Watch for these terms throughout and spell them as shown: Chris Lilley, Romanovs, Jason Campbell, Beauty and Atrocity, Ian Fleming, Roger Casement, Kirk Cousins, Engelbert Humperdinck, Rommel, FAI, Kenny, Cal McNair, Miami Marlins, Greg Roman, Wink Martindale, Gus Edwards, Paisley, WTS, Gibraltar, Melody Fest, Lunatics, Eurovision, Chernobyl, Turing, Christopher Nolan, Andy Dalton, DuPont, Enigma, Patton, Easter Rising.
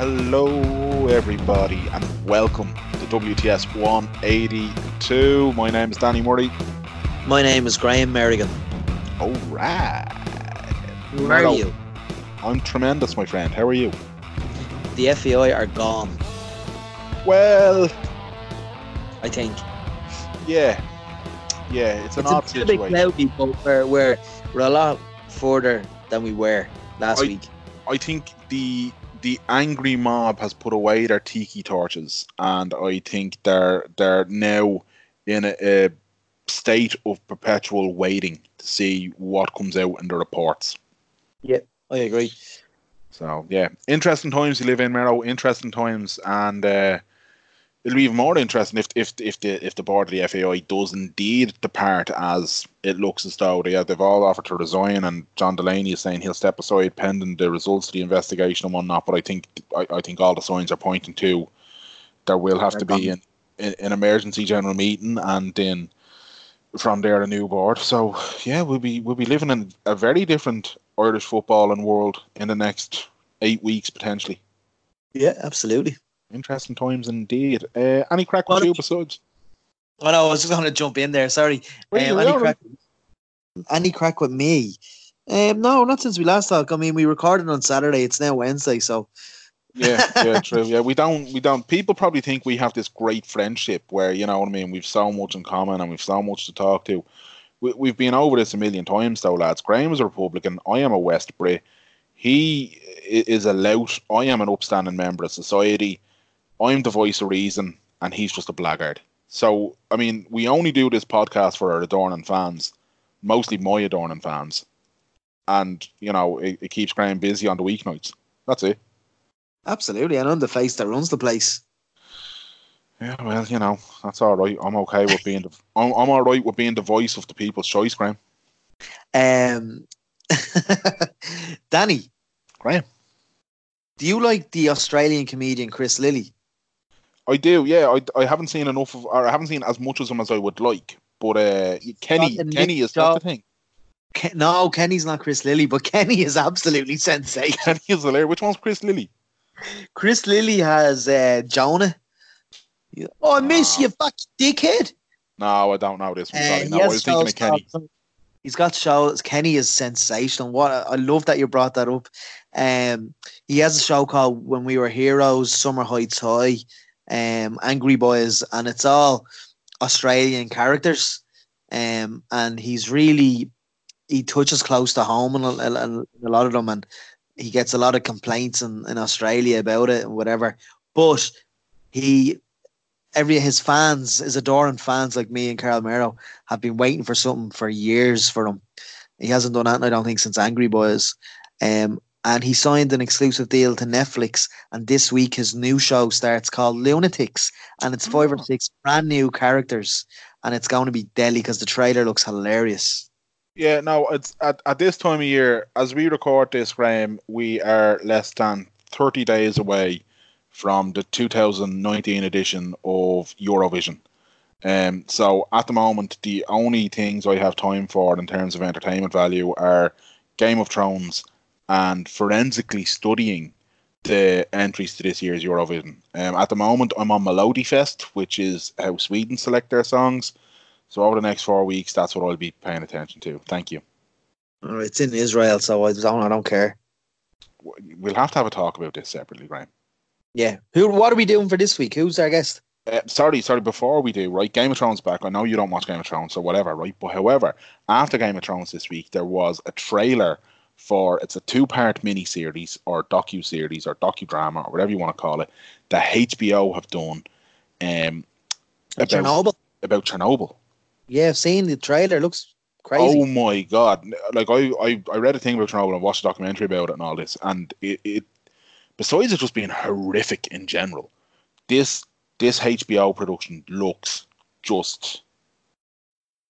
Hello everybody and welcome to WTS 182. My name is Danny Murray. My name is Graham Merrigan. Alright. How are you? I'm tremendous, my friend. How are you? The FAI are gone. Well, I think. Yeah. Yeah, it's an odd situation. It's a bit cloudy, but we're a lot further than we were last week. I think the angry mob has put away their tiki torches, and I think they're now in a state of perpetual waiting to see what comes out in the reports. Yeah, I agree. So, yeah, interesting times you live in, Mero. Interesting times, and it'll be even more interesting if the board of the FAI does indeed depart, as it looks as though they've all offered to resign, and John Delaney is saying he'll step aside pending the results of the investigation and whatnot. But I think all the signs are pointing to there will have to be an emergency general meeting, and then from there a new board. So yeah, we'll be living in a very different Irish football and world in the next 8 weeks potentially. Yeah, absolutely. Interesting times indeed. Any crack with you besides? Oh no, I was just going to jump in there. Sorry. Any crack with me? No, not since we last talked. I mean, we recorded on Saturday. It's now Wednesday, so. Yeah, true. Yeah, we don't. People probably think we have this great friendship where, you know what I mean, we've so much in common and we've so much to talk to. We've been over this a million times, though, lads. Graham is a Republican. I am a West Brit. He is a lout. I am an upstanding member of society. I'm the voice of reason, and he's just a blackguard. So, I mean, we only do this podcast for our Adornan fans, mostly my Adornan fans. And, you know, it keeps Graham busy on the weeknights. That's it. Absolutely, and I'm the face that runs the place. Yeah, well, you know, that's all right. I'm all right with being the voice of the people's choice, Graham. Danny. Graham. Do you like the Australian comedian Chris Lilley? I do, yeah. I haven't seen enough of, or I haven't seen as much of him as I would like. But Kenny is not the thing. No, Kenny's not Chris Lilley, but Kenny is absolutely sensei. Kenny is hilarious. Which one's Chris Lilley? Chris Lilley has Jonah. Oh, I miss you, fucking dickhead. No, I don't know this one. Sorry. No, I was thinking of Kenny. He's got shows. Kenny is sensational. What I love that you brought that up. He has a show called When We Were Heroes, Summer Heights High, Angry Boys, and it's all Australian characters. And he touches close to home and a lot of them, and he gets a lot of complaints in Australia about it and whatever. But his adoring fans like me and Carl Merrow have been waiting for something for years for him. He hasn't done that, I don't think, since Angry Boys. And he signed an exclusive deal to Netflix. And this week, his new show starts called Lunatics. And it's 5 or 6 brand new characters. And it's going to be deadly because the trailer looks hilarious. Yeah, no, it's at this time of year, as we record this, Graham, we are less than 30 days away from the 2019 edition of Eurovision. So at the moment, the only things I have time for in terms of entertainment value are Game of Thrones and forensically studying the entries to this year's Eurovision. At the moment, I'm on Melody Fest, which is how Sweden select their songs. So over the next 4 weeks, that's what I'll be paying attention to. Thank you. It's in Israel, so I don't care. We'll have to have a talk about this separately, Graham. Yeah. What are we doing for this week? Who's our guest? Sorry, before we do, right, Game of Thrones back. I know you don't watch Game of Thrones or whatever, right? But however, after Game of Thrones this week, there was a trailer for, it's a 2-part mini-series or docu-series or docudrama or whatever you want to call it, that HBO have done about Chernobyl. Yeah, I've seen the trailer. It looks crazy. Oh my God. Like, I read a thing about Chernobyl and watched a documentary about it and all this, and it besides it just being horrific in general, this HBO production looks just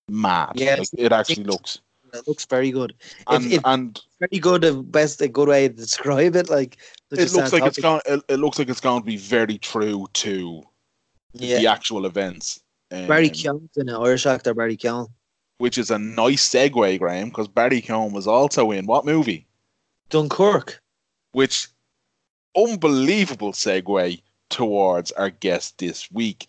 mad. Yes, like, it actually looks. It looks very good. And very good. Best a good way to describe it. Like it looks like it's going to be very true to the actual events. Barry Keoghan, an Irish actor, Barry Keoghan. Which is a nice segue, Graham, because Barry Keoghan was also in what movie? Dunkirk. Which unbelievable segue towards our guest this week,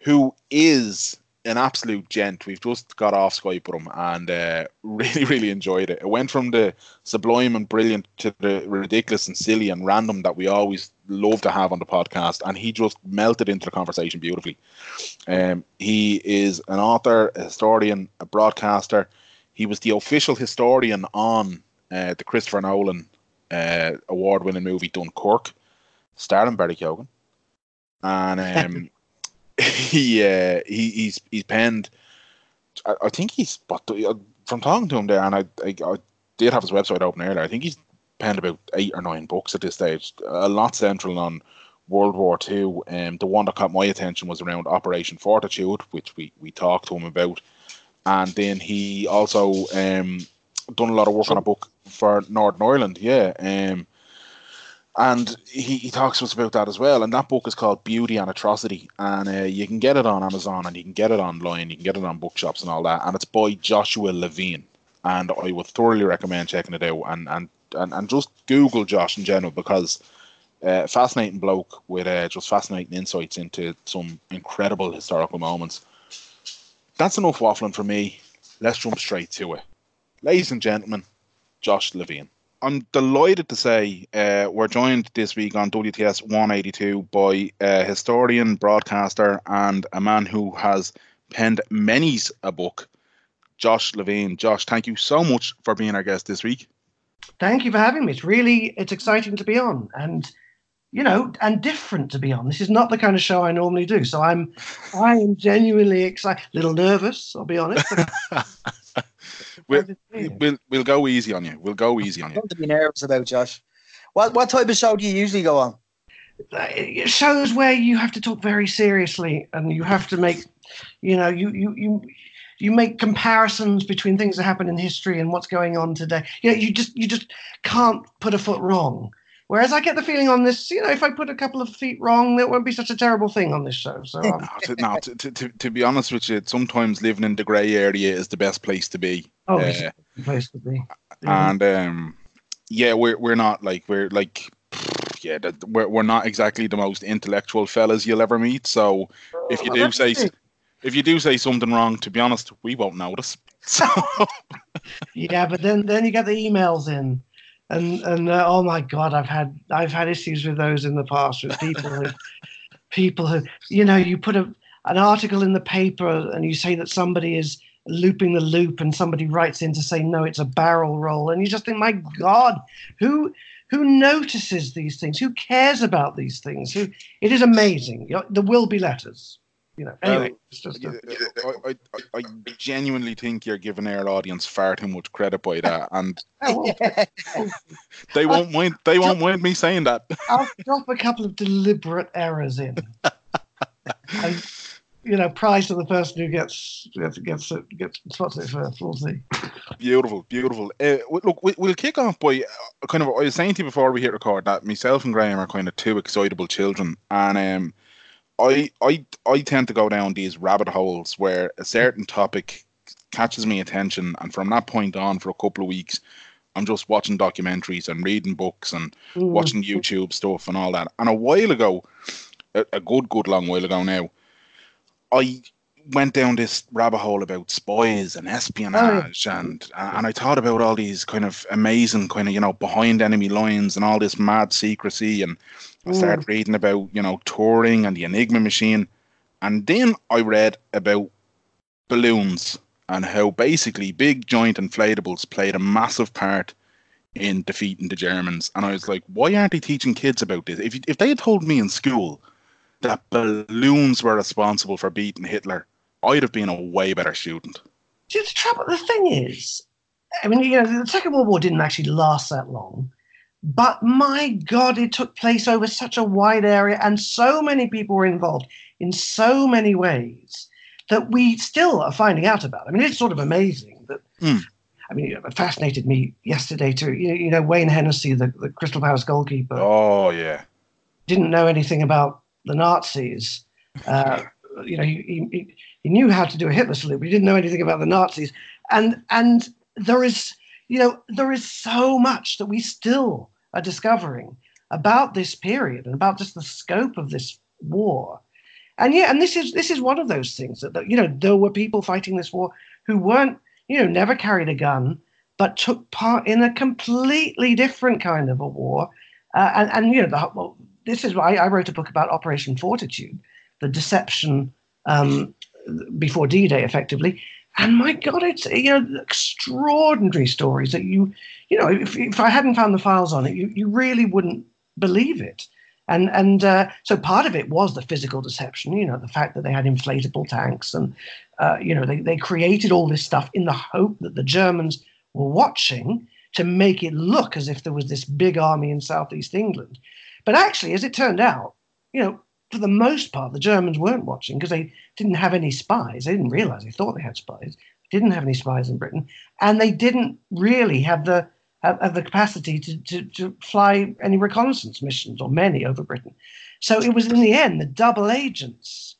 who is an absolute gent. We've just got off Skype with him and really, really enjoyed it. It went from the sublime and brilliant to the ridiculous and silly and random that we always love to have on the podcast, and he just melted into the conversation beautifully. He is an author, a historian, a broadcaster. He was the official historian on the Christopher Nolan award-winning movie Dunkirk, starring Barry Keoghan, and he's penned. I think he's, but from talking to him there, and I did have his website open earlier. I think he's penned about 8 or 9 books at this stage. A lot central on World War II. The one that caught my attention was around Operation Fortitude, which we talked to him about, and then he also done a lot of work on a book for Northern Ireland, and he talks to us about that as well. And that book is called Beauty and Atrocity, and you can get it on Amazon, and you can get it online, you can get it on bookshops and all that, and it's by Joshua Levine, and I would thoroughly recommend checking it out, and just Google Josh in general, because fascinating bloke with just fascinating insights into some incredible historical moments. That's enough waffling for me. Let's jump straight to it. Ladies and gentlemen, Josh Levine. I'm delighted to say we're joined this week on WTS 182 by a historian, broadcaster, and a man who has penned many's a book, Josh Levine. Josh, thank you so much for being our guest this week. Thank you for having me. It's exciting to be on, and and different to be on. This is not the kind of show I normally do, so I am genuinely excited. A little nervous, I'll be honest. We'll go easy on you. Don't be nervous about, Josh. What type of show do you usually go on? Shows where you have to talk very seriously, and you have to make, you make comparisons between things that happen in history and what's going on today. You just can't put a foot wrong. Whereas I get the feeling on this, if I put a couple of feet wrong, that won't be such a terrible thing on this show. So to be honest with you, sometimes living in the grey area is the best place to be. Oh, it's the best place to be. And we're not exactly the most intellectual fellas you'll ever meet. So if you do say something wrong, to be honest, we won't notice. So yeah, but then you get the emails in. And oh my God, I've had issues with those in the past, with people who you put an article in the paper and you say that somebody is looping the loop, and somebody writes in to say no, it's a barrel roll, and you just think, my God, who notices these things? Who cares about these things? It is amazing. There will be letters. Anyway, it's just I genuinely think you're giving our audience far too much credit by that, and they won't mind me saying that. I'll drop a couple of deliberate errors in, and, prize to the person who gets spots it first. We'll see. Beautiful. Look, we'll kick off by I was saying to you before we hit record that myself and Graham are kind of two excitable children, and I tend to go down these rabbit holes where a certain topic catches my attention, and from that point on, for a couple of weeks, I'm just watching documentaries and reading books and watching YouTube stuff and all that. And a while ago, a good long while ago now, I went down this rabbit hole about spies and espionage, and I thought about all these kind of amazing kind of behind enemy lines and all this mad secrecy, and I started reading about Turing and the Enigma machine, and then I read about balloons and how basically big giant inflatables played a massive part in defeating the Germans. And I was like, why aren't they teaching kids about this? If they had told me in school that balloons were responsible for beating Hitler, I'd have been a way better student. See, the thing is, the Second World War didn't actually last that long, but my God, it took place over such a wide area, and so many people were involved in so many ways that we still are finding out about. It's sort of amazing that. It fascinated me yesterday too. Wayne Hennessy, the Crystal Palace goalkeeper. Oh yeah. Didn't know anything about the Nazis. He knew how to do a Hitler salute, but he didn't know anything about the Nazis. And there is so much that we still are discovering. about this period and about just the scope of this war. And yeah, and this is one of those things that you know, there were people fighting this war who weren't, you know, never carried a gun, but took part in a completely different kind of a war. And you know, this is why I wrote a book about Operation Fortitude, the deception before D-Day, effectively. And my God, it's, you know, extraordinary stories that you know, if I hadn't found the files on it, you really wouldn't believe it. And so part of it was the physical deception, you know, the fact that they had inflatable tanks and, you know, they created all this stuff in the hope that the Germans were watching to make it look as if there was this big army in southeast England. But actually, as it turned out, you know, for the most part, the Germans weren't watching because they didn't have any spies. They didn't realize they thought they had spies. They didn't have any spies in Britain. And they didn't really have the capacity to fly any reconnaissance missions, or many, over Britain. So it was in the end the double agents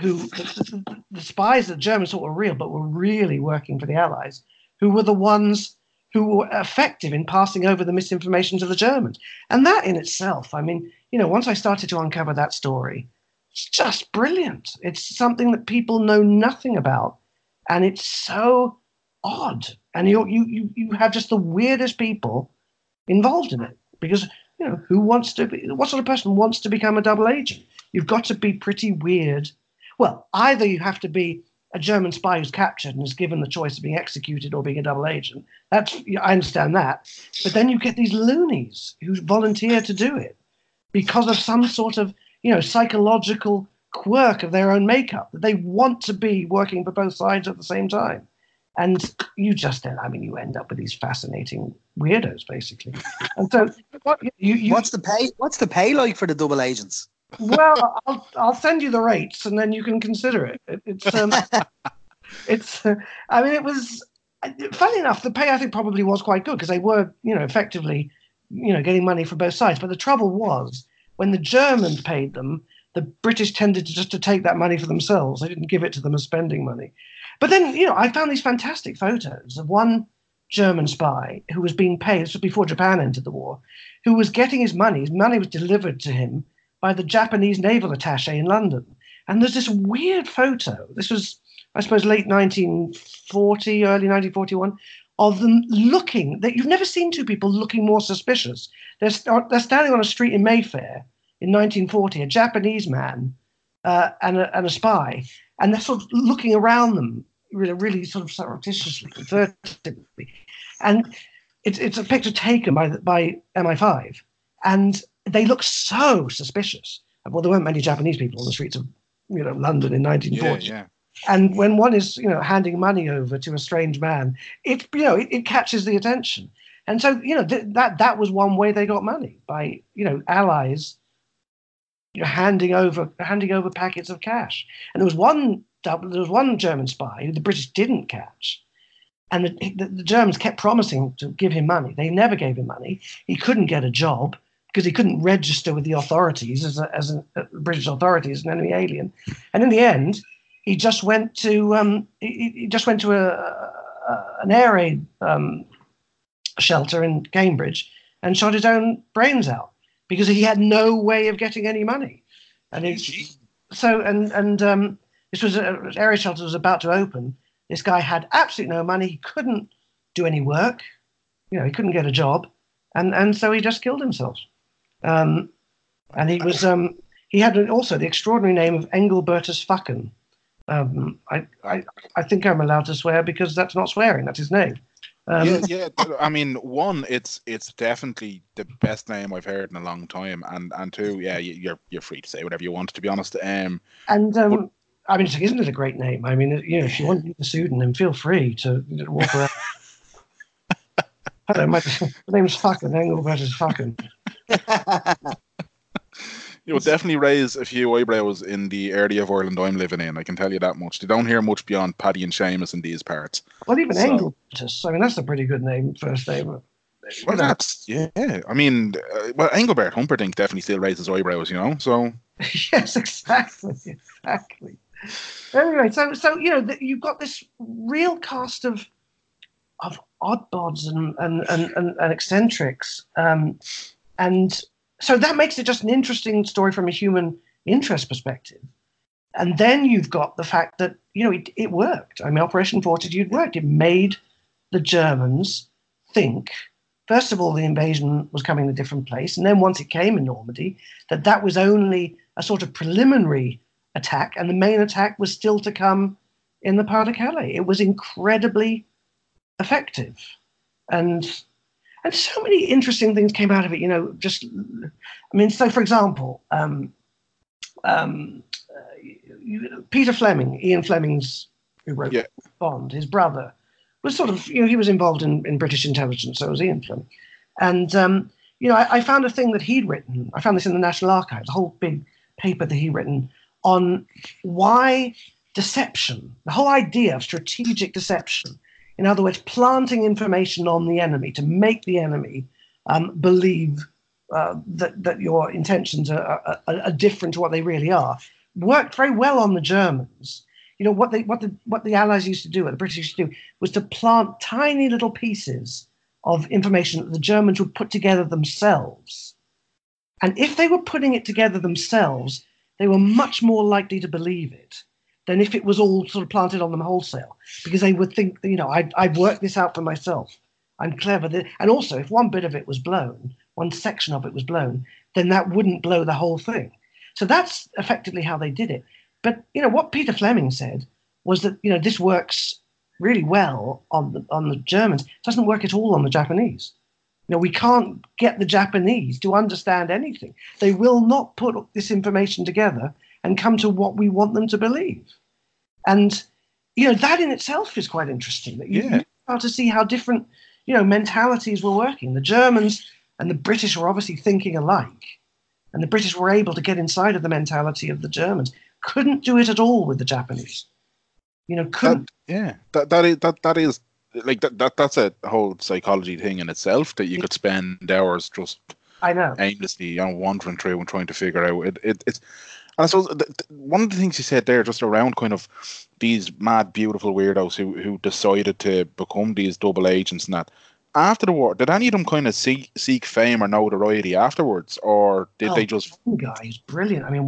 who, the spies that the Germans thought were real but were really working for the Allies, who were the ones who were effective in passing over the misinformation to the Germans. And that in itself, I mean, you know, once I started to uncover that story, it's just brilliant. It's something that people know nothing about, and it's so odd. And you have just the weirdest people involved in it, because, you know, who wants to be, what sort of person wants to become a double agent? You've got to be pretty weird. Well, either you have to be a German spy who's captured and is given the choice of being executed or being a double agent. That's, I understand that. But then you get these loonies who volunteer to do it because of some sort of, you know, psychological quirk of their own makeup, that they want to be working for both sides at the same time. And you just, I mean, you end up with these fascinating weirdos, basically. And so, what's the pay like for the double agents? Well, I'll send you the rates, and then you can consider it. It's I mean, it was, funny enough, the pay I think probably was quite good, because they were, you know, effectively, you know, getting money from both sides. But the trouble was, when the Germans paid them, the British tended to take that money for themselves. They didn't give it to them as spending money. But then, you know, I found these fantastic photos of one German spy who was being paid, this was before Japan entered the war, who was getting his money. His money was delivered to him by the Japanese naval attaché in London. And there's this weird photo, this was, I suppose, late 1940, early 1941, of them looking, that you've never seen two people looking more suspicious. They're standing on a street in Mayfair in 1940, a Japanese man and a spy, and they're sort of looking around them really sort of surreptitiously, vertically. And it's a picture taken by MI5. And they look so suspicious. Well, there weren't many Japanese people on the streets of, you know, London in 1940. Yeah, yeah. And when one is, you know, handing money over to a strange man, it, you know, it catches the attention. And so, you know, that was one way they got money, by, you know, Allies, you know, handing over packets of cash. And there was one German spy who the British didn't catch. And the Germans kept promising to give him money. They never gave him money. He couldn't get a job, because he couldn't register with the authorities as British authorities, an enemy alien. And in the end, he just went to an air raid shelter in Cambridge and shot his own brains out, because he had no way of getting any money. And this was an air raid shelter was about to open. This guy had absolutely no money. He couldn't do any work. You know, he couldn't get a job, and so he just killed himself. And he was, he had also the extraordinary name of Engelbertus Fucken. I think I'm allowed to swear, because that's not swearing, that's his name. I mean, one, it's definitely the best name I've heard in a long time. And two, yeah, you're free to say whatever you want, to be honest. But, I mean, isn't it a great name? I mean, you know, if you want to use a pseudonym, feel free to walk around. Hello, my name's Fucking, Engelbert is Fucking. You will definitely raise a few eyebrows in the area of Ireland I'm living in, I can tell you that much. They don't hear much beyond Paddy and Seamus in these parts. Well, even Engelbertus, I mean, that's a pretty good name, first name. Well, that's, yeah. I mean, well, Engelbert Humperdinck definitely still raises eyebrows, you know, so. Yes, exactly. Anyway, so you know, you've got this real cast of oddbods and eccentrics, and So that makes it just an interesting story from a human interest perspective. And then you've got the fact that, you know, it worked. I mean, Operation Fortitude worked. It made the Germans think, first of all, the invasion was coming in a different place. And then once it came in Normandy, that was only a sort of preliminary attack. And the main attack was still to come in the Pas de Calais. It was incredibly effective. And so many interesting things came out of it, you know, just, I mean, so for example, Peter Fleming, Ian Fleming's, who wrote Bond, his brother, was sort of, you know, he was involved in British intelligence, so was Ian Fleming. And, you know, I found a thing that he'd written, I found this in the National Archives, a whole big paper that he'd written on why deception, the whole idea of strategic deception, in other words, planting information on the enemy to make the enemy believe that your intentions are different to what they really are, worked very well on the Germans. You know, what the Allies used to do, what the British used to do, was to plant tiny little pieces of information that the Germans would put together themselves. And if they were putting it together themselves, they were much more likely to believe it than if it was all sort of planted on them wholesale, because they would think, you know, I've worked this out for myself. I'm clever. And also, if one bit of it was blown, one section of it was blown, then that wouldn't blow the whole thing. So that's effectively how they did it. But, you know, what Peter Fleming said was that, you know, this works really well on the Germans. It doesn't work at all on the Japanese. You know, we can't get the Japanese to understand anything. They will not put this information together and come to what we want them to believe. And, you know, that in itself is quite interesting. That you start to see how different, you know, mentalities were working. The Germans and the British were obviously thinking alike. And the British were able to get inside of the mentality of the Germans. Couldn't do it at all with the Japanese. You know, couldn't. That's a whole psychology thing in itself that you could spend hours just aimlessly, you know, wandering through and trying to figure out. It's And I suppose one of the things you said there, just around kind of these mad, beautiful weirdos who decided to become these double agents and that, after the war, did any of them kind of seek fame or notoriety afterwards, or did they just... One guy is brilliant. I mean,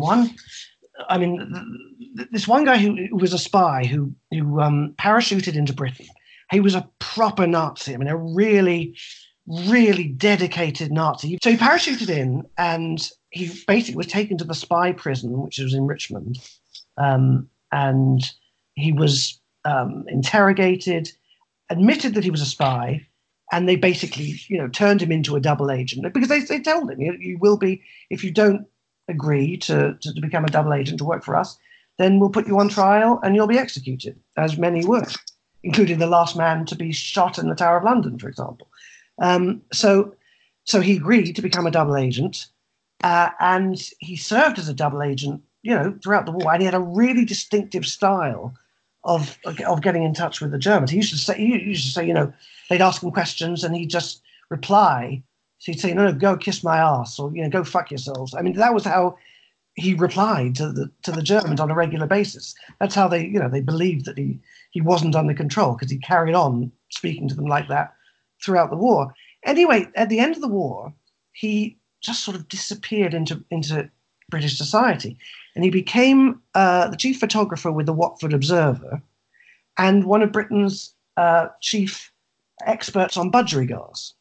this one guy who was a spy who parachuted into Britain, he was a proper Nazi. I mean, a really, really dedicated Nazi. So he parachuted in and... he basically was taken to the spy prison, which was in Richmond, and he was interrogated, admitted that he was a spy, and they basically, you know, turned him into a double agent because they told him, you will be, if you don't agree to become a double agent to work for us, then we'll put you on trial and you'll be executed, as many were, including the last man to be shot in the Tower of London, for example. So he agreed to become a double agent. And he served as a double agent, you know, throughout the war. And he had a really distinctive style of getting in touch with the Germans. He used to say, you know, they'd ask him questions and he'd just reply. So he'd say, no, go kiss my ass, or, you know, go fuck yourselves. I mean, that was how he replied to the Germans on a regular basis. That's how they, you know, they believed that he wasn't under control, because he carried on speaking to them like that throughout the war. Anyway, at the end of the war, he just sort of disappeared into British society. And he became the chief photographer with the Watford Observer and one of Britain's chief experts on budgerigars.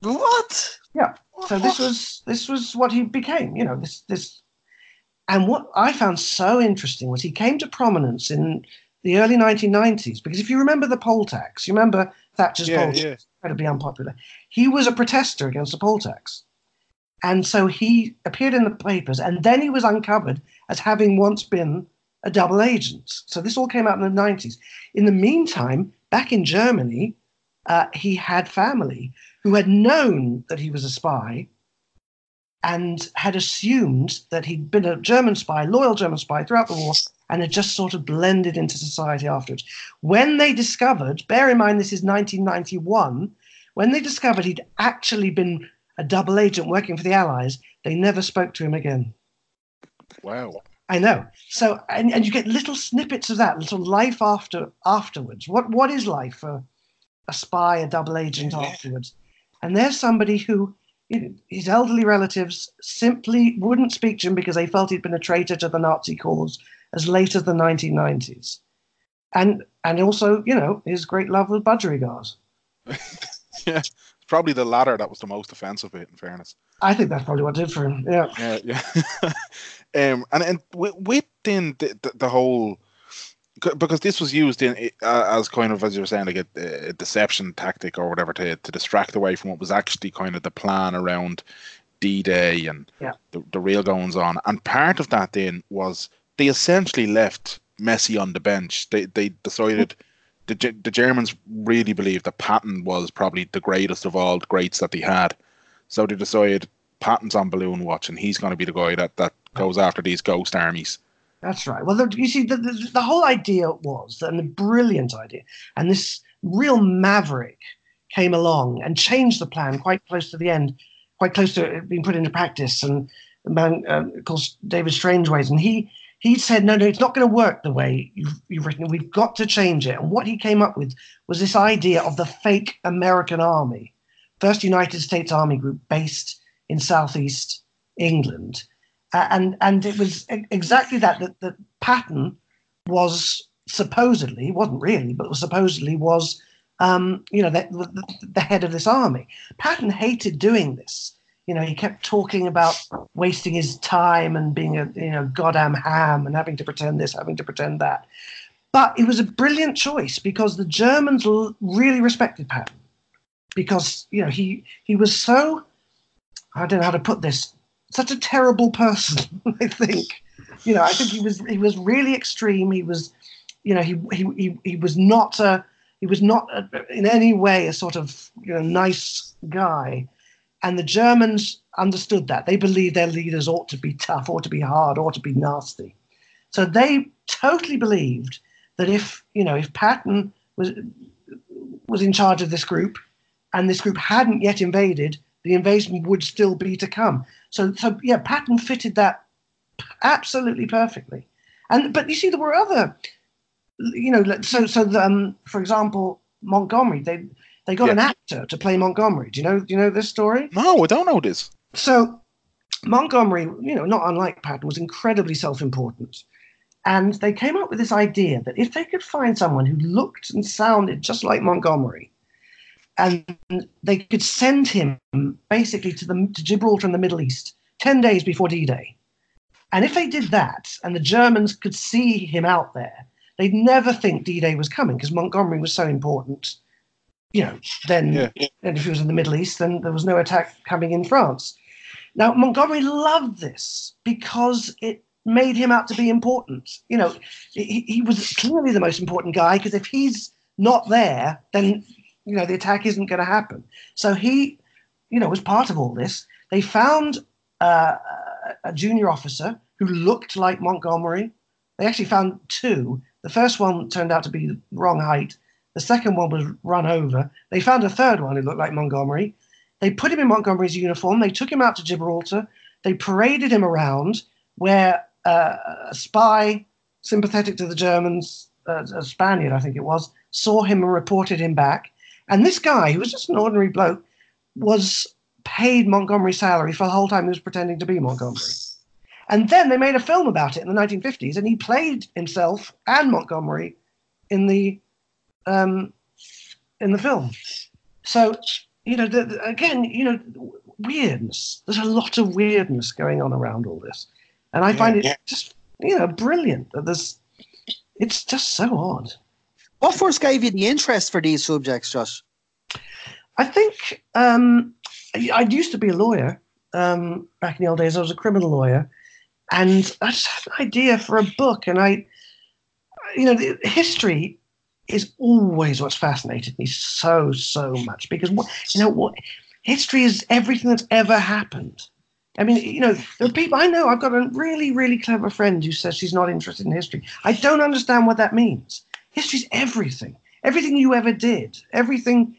What? Yeah. So this was what he became, you know, this. And what I found so interesting was he came to prominence in the early 1990s, because if you remember the poll tax, you remember Thatcher's poll tax, incredibly unpopular. He was a protester against the poll tax. And so he appeared in the papers, and then he was uncovered as having once been a double agent. So this all came out in the 90s. In the meantime, back in Germany, he had family who had known that he was a spy and had assumed that he'd been a German spy, loyal German spy throughout the war, and had just sort of blended into society afterwards. When they discovered, bear in mind this is 1991, when they discovered he'd actually been a double agent working for the Allies, they never spoke to him again. Wow. I know. So, and you get little snippets of that, little life afterwards. What is life for a spy, a double agent afterwards? And there's somebody who, his elderly relatives simply wouldn't speak to him because they felt he'd been a traitor to the Nazi cause as late as the 1990s. And also, you know, his great love of Budgerigars. Yeah, probably the latter that was the most offensive bit, in fairness. I think that's probably what did for him, yeah. And within the whole... Because this was used in as kind of, as you were saying, like a deception tactic or whatever to distract away from what was actually kind of the plan around D-Day and the real goings on. And part of that then was they essentially left Messi on the bench. They decided the Germans really believed that Patton was probably the greatest of all the greats that they had. So they decided Patton's on balloon watch and he's going to be the guy that goes after these ghost armies. That's right. Well, you see, the whole idea was, and the brilliant idea, and this real maverick came along and changed the plan quite close to the end, quite close to it being put into practice. And of course, David Strangeways, and he said, no, it's not going to work the way you've written it. We've got to change it. And what he came up with was this idea of the fake American Army, first United States Army group based in southeast England. And it was exactly that Patton was supposedly, wasn't really, but was supposedly was, you know, the head of this army. Patton hated doing this. You know, he kept talking about wasting his time and being a, you know, goddamn ham and having to pretend this, having to pretend that. But it was a brilliant choice because the Germans really respected Patton because, you know, he was so, I don't know how to put this, such a terrible person, I think. You know, I think he was really extreme. He was, you know, he was not in any way a sort of, you know, nice guy. And the Germans understood that. They believed their leaders ought to be tough, ought to be hard, ought to be nasty. So they totally believed that if Patton was in charge of this group, and this group hadn't yet invaded, the invasion would still be to come. So yeah, Patton fitted that absolutely perfectly. But you see, there were other, you know, so for example, Montgomery. They got an actor to play Montgomery. Do you know this story? No, I don't know this. So Montgomery, you know, not unlike Patton, was incredibly self-important, and they came up with this idea that if they could find someone who looked and sounded just like Montgomery, and they could send him basically to Gibraltar in the Middle East 10 days before D-Day. And if they did that, and the Germans could see him out there, they'd never think D-Day was coming because Montgomery was so important. You know, then if he was in the Middle East, then there was no attack coming in France. Now, Montgomery loved this because it made him out to be important. You know, he was clearly the most important guy because if he's not there, then... you know, the attack isn't going to happen. So he, you know, was part of all this. They found a junior officer who looked like Montgomery. They actually found two. The first one turned out to be the wrong height. The second one was run over. They found a third one who looked like Montgomery. They put him in Montgomery's uniform. They took him out to Gibraltar. They paraded him around where a spy sympathetic to the Germans, a Spaniard, I think it was, saw him and reported him back. And this guy, who was just an ordinary bloke, was paid Montgomery's salary for the whole time he was pretending to be Montgomery. And then they made a film about it in the 1950s, and he played himself and Montgomery in the film. So, you know, again, you know, weirdness. There's a lot of weirdness going on around all this, and I find it just, you know, brilliant. It's just so odd. What first gave you the interest for these subjects, Josh? I think I used to be a lawyer back in the old days. I was a criminal lawyer, and I just had an idea for a book. And I, you know, history is always what's fascinated me so much because history is everything that's ever happened. I mean, you know, there are people I know. I've got a really clever friend who says she's not interested in history. I don't understand what that means. History's everything. Everything you ever did, everything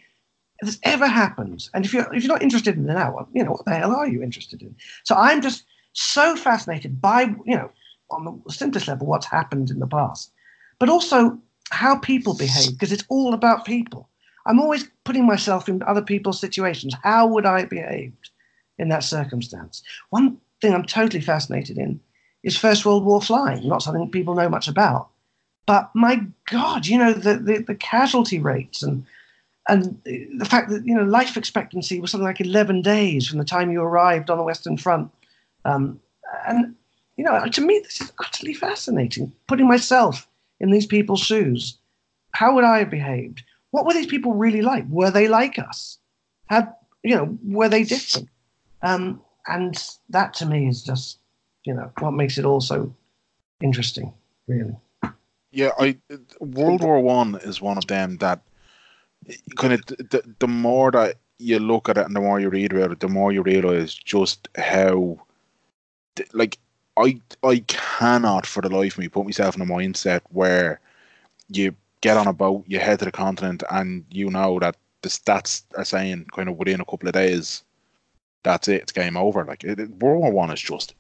that's ever happened. And if you're not interested in it now, you know, what the hell are you interested in? So I'm just so fascinated by, you know, on the simplest level, what's happened in the past, but also how people behave, because it's all about people. I'm always putting myself in other people's situations. How would I behave? in that circumstance. One thing I'm totally fascinated in is First World War flying, not something people know much about. But my God, you know, the casualty rates and the fact that, you know, life expectancy was something like 11 days from the time you arrived on the Western Front. And, you know, to me, this is utterly fascinating, putting myself in these people's shoes. How would I have behaved? What were these people really like? Were they like us? Had, you know, were they different? And that to me is just, you know, what makes it all so interesting, really. Yeah, World War One is one of them that kind of the more that you look at it and the more you read about it, the more you realize just how, like, I cannot for the life of me put myself in a mindset where you get on a boat, you head to the continent, and you know that the stats are saying kind of within a couple of days, that's it, it's game over. Like, World War One is just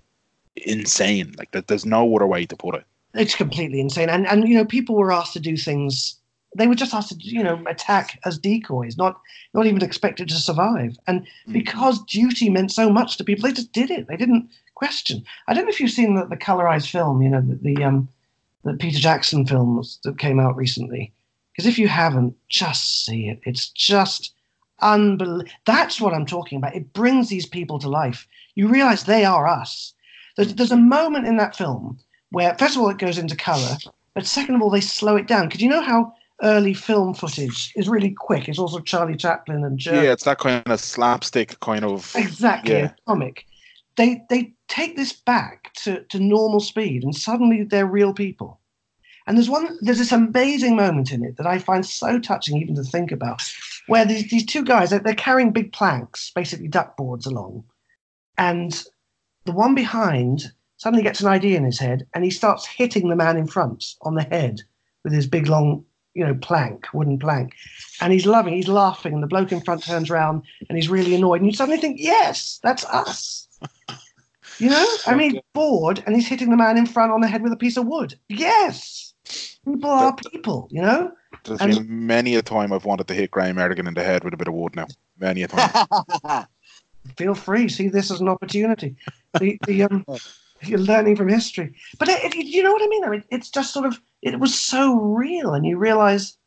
insane. Like, there's no other way to put it. It's completely insane. And you know, people were asked to do things. They were just asked to, you know, attack as decoys, not even expected to survive. And because duty meant so much to people, they just did it. They didn't question. I don't know if you've seen the colorized film, you know, the Peter Jackson films that came out recently. Because if you haven't, just see it. It's just unbelievable. That's what I'm talking about. It brings these people to life. You realize they are us. There's a moment in that film where, first of all, it goes into color, but second of all, they slow it down. Because you know how early film footage is really quick. It's also Charlie Chaplin and Jerry. Yeah, it's that kind of slapstick kind of... Exactly, yeah. Comic. They take this back to normal speed, and suddenly they're real people. And there's this amazing moment in it that I find so touching even to think about, where these two guys, they're carrying big planks, basically duck boards along, and the one behind suddenly gets an idea in his head, and he starts hitting the man in front on the head with his big long, you know, wooden plank. And he's laughing, and the bloke in front turns around, and he's really annoyed. And you suddenly think, yes, that's us. You know, I mean, bored, and he's hitting the man in front on the head with a piece of wood. Yes, people are people, you know. There's been many a time I've wanted to hit Graham Erdogan in the head with a bit of wood now. Many a time. Feel free. See this as an opportunity. You're learning from history. But you know what I mean? I mean, it's just sort of, it was so real, and you realise,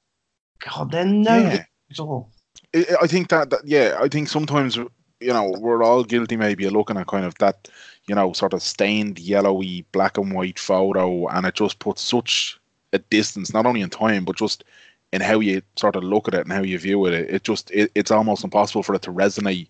God, they're no good at all. I think I think sometimes, you know, we're all guilty maybe of looking at kind of that, you know, sort of stained yellowy black and white photo, and it just puts such a distance, not only in time, but just in how you sort of look at it and how you view it. It's almost impossible for it to resonate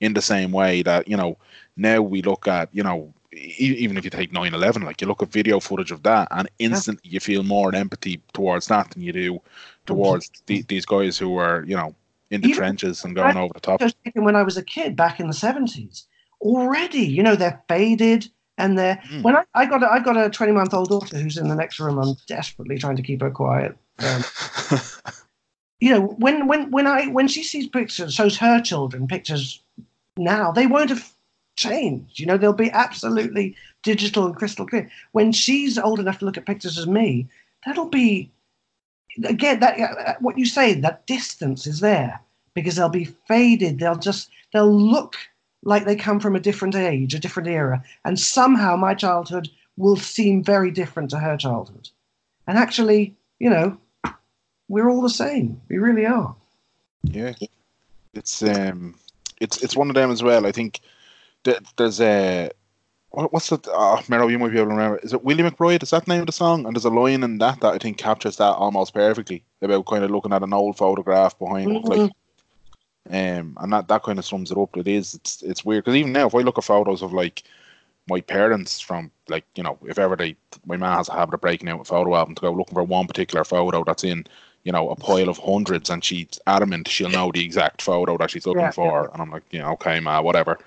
in the same way that, you know, now we look at, you know, even if you take 9/11, like, you look at video footage of that, and instantly you feel more empathy towards that than you do towards these guys who were, you know, in the trenches and going over the top. When I was a kid back in the 70s, already, you know, they're faded, and they're... When I got a 20-month-old daughter who's in the next room, I'm desperately trying to keep her quiet. You know, when she sees pictures, shows her children pictures now, they won't have changed. You know, they'll be absolutely digital and crystal clear. When she's old enough to look at pictures of me, that'll be... Again, that what you say, that distance is there because they'll be faded. They'll look like they come from a different age, a different era, and somehow my childhood will seem very different to her childhood. And actually, you know, we're all the same. We really are. Yeah, it's one of them as well. I think that there's a... What's that? Oh, Meryl, you might be able to remember. Is it Willie McBride? Is that the name of the song? And there's a line in that I think captures that almost perfectly about kind of looking at an old photograph behind it, like, and that kind of sums it up. It's weird because even now, if I look at photos of like my parents from, like, you know, if ever my man has a habit of breaking out a photo album to go looking for one particular photo that's in, you know, a pile of hundreds, and she's adamant she'll know the exact photo that she's looking for, and I'm like, yeah, okay, ma, whatever,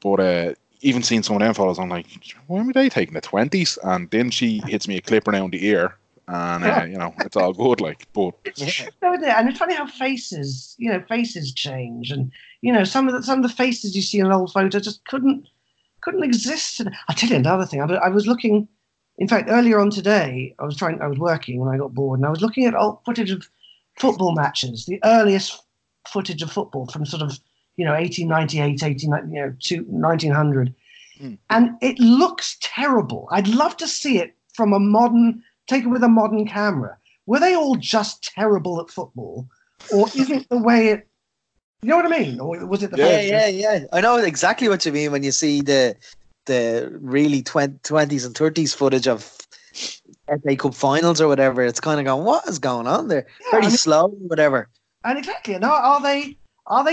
but even seeing some of them photos, I'm like, when were they taking the 20s? And then she hits me a clip around the ear, and you know, it's all good. Like, but and it's funny how faces change, and you know, some of the faces you see in an old photo just couldn't exist. I'll tell you another thing. I was looking, in fact, earlier on today, I was working when I got bored, and I was looking at old footage of football matches, the earliest footage of football from sort of, you know, 1898, 1900. Mm. And it looks terrible. I'd love to see it from a modern, taken with a modern camera. Were they all just terrible at football? Or is it the way it, you know what I mean? Or was it the Yeah. I know exactly what you mean when you see the really 20s and 30s footage of FA Cup finals or whatever. It's kind of going, what is going on there? Yeah, pretty slow, whatever. And exactly. And are they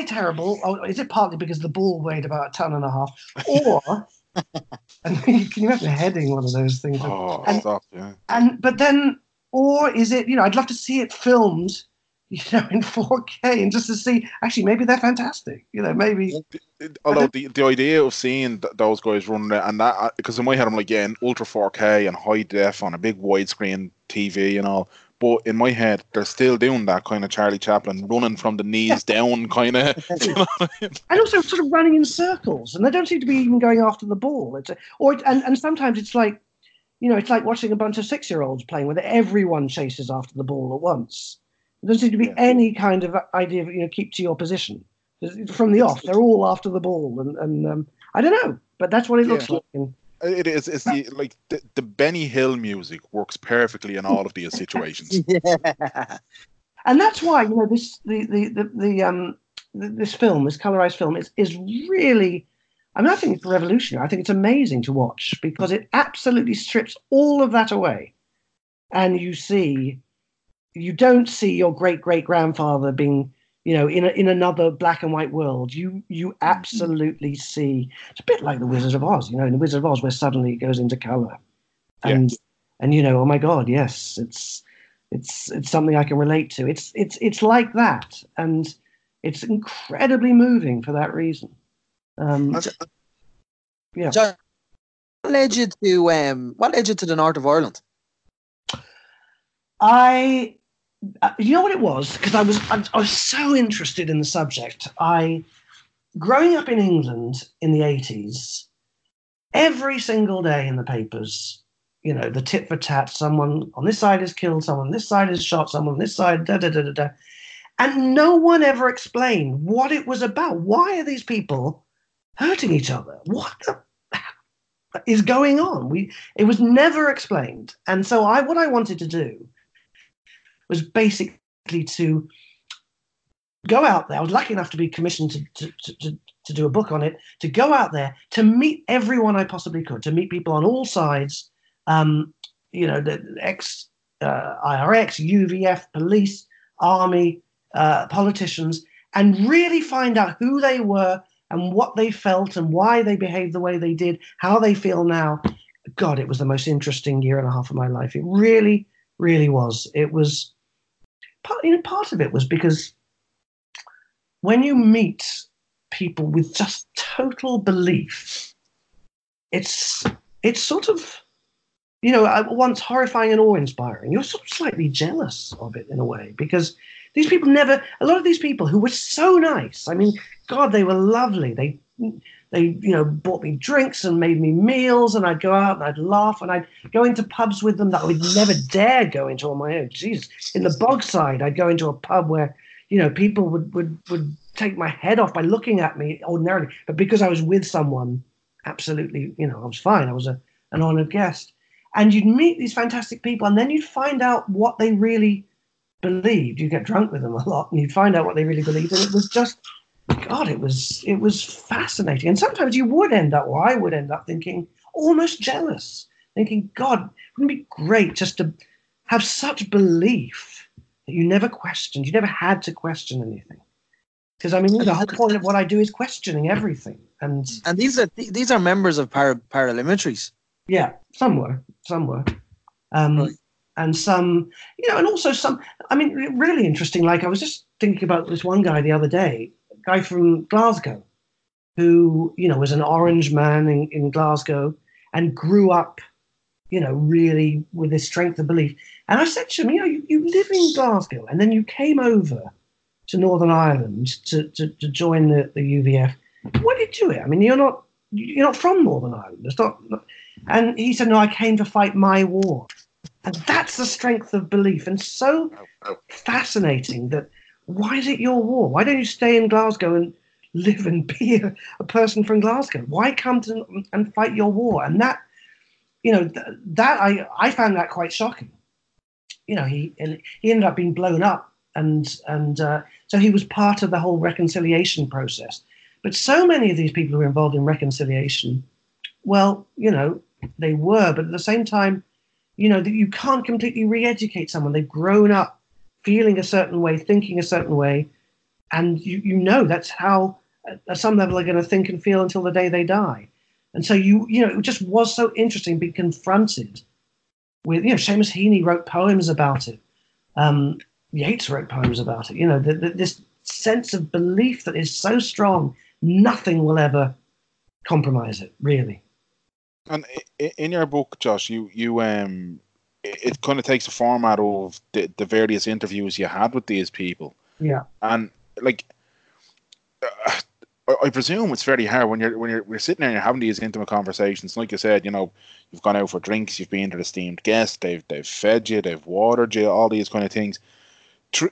terrible? Or is it partly because the ball weighed about 1.5 tons? Or and can you imagine heading one of those things? Oh, Or is it, you know, I'd love to see it filmed, you know, in 4K and just to see, actually, maybe they're fantastic. You know, maybe. Although the idea of seeing those guys running it and that, because in my head I'm like, yeah, an ultra 4K and high def on a big widescreen TV and all. But in my head, they're still doing that kind of Charlie Chaplin running from the knees down kind of. You know what I mean? And also sort of running in circles. And they don't seem to be even going after the ball. And sometimes it's like, you know, it's like watching a bunch of 6-year-olds playing where everyone chases after the ball at once. There doesn't seem to be any kind of idea of, you know, keep to your position. From the off, they're all after the ball. And I don't know, but that's what it looks like. It is. It's the Benny Hill music works perfectly in all of these situations. Yeah. And that's why, you know, this film, this colorized film is really... I mean, I think it's revolutionary. I think it's amazing to watch because it absolutely strips all of that away. And you don't see your great-great-grandfather being, you know, in another black and white world. You absolutely see, it's a bit like The Wizard of Oz, you know, in The Wizard of Oz where suddenly it goes into color. And you know, oh my God, yes, it's something I can relate to. It's like that. And it's incredibly moving for that reason. John, what led you to the north of Ireland? You know what it was, because I was so interested in the subject. Growing up in England in the 80s, every single day in the papers, you know, the tit for tat, someone on this side is killed, someone on this side is shot, someone on this side, da da da da da, and no one ever explained what it was about. Why are these people hurting each other? What the is going on? It was never explained. And so what I wanted to do was basically to go out there. I was lucky enough to be commissioned to do a book on it, to go out there, to meet everyone I possibly could, to meet people on all sides, you know, the IRX, UVF, police, army, politicians, and really find out who they were, and what they felt and why they behaved the way they did, how they feel now. God, it was the most interesting 1.5 years of my life. It really, really was. It was, you know, part of it was because when you meet people with just total belief, it's sort of, you know, at once horrifying and awe-inspiring. You're sort of slightly jealous of it in a way because these people a lot of these people who were so nice, I mean, God, they were lovely. They, you know, bought me drinks and made me meals, and I'd go out and I'd laugh and I'd go into pubs with them that I would never dare go into on my own. Jeez, in the Bogside, I'd go into a pub where, you know, people would take my head off by looking at me ordinarily, but because I was with someone, absolutely, you know, I was fine. I was an honoured guest. And you'd meet these fantastic people, and then you'd find out what they really believed. You get drunk with them a lot, and you'd find out what they really believed, and it was just, God, it was fascinating. And sometimes you would end up, or I would end up thinking, almost jealous, thinking, God, wouldn't it be great just to have such belief that you never questioned, you never had to question anything? Because I mean, the whole point of what I do is questioning everything. And these are members of paramilitaries. Yeah, some were. Right. And some, you know, and also some, I mean, really interesting. Like, I was just thinking about this one guy the other day, a guy from Glasgow, who, you know, was an orange man in Glasgow and grew up, you know, really with this strength of belief. And I said to him, you know, you live in Glasgow and then you came over to Northern Ireland to join the UVF. Why did you do it? I mean, you're not from Northern Ireland. It's not. And he said, no, I came to fight my war. And that's the strength of belief. And so fascinating that, why is it your war? Why don't you stay in Glasgow and live and be a person from Glasgow? Why come to and fight your war? And that, you know, I found that quite shocking. You know, he ended up being blown up, and so he was part of the whole reconciliation process. But so many of these people who were involved in reconciliation, well, you know, they were, but at the same time, you know, that you can't completely re-educate someone. They've grown up feeling a certain way, thinking a certain way, and you know that's how, at some level, they're going to think and feel until the day they die. And so you know, it just was so interesting being confronted with, you know, Seamus Heaney wrote poems about it. Yeats wrote poems about it. You know, this sense of belief that is so strong, nothing will ever compromise it, really. And in your book, Josh, you it kind of takes the format of the various interviews you had with these people. Yeah. And like, I presume it's very hard when you're sitting there and you're having these intimate conversations. Like you said, you know, you've gone out for drinks, you've been to esteemed guests, they've fed you, they've watered you, all these kind of things.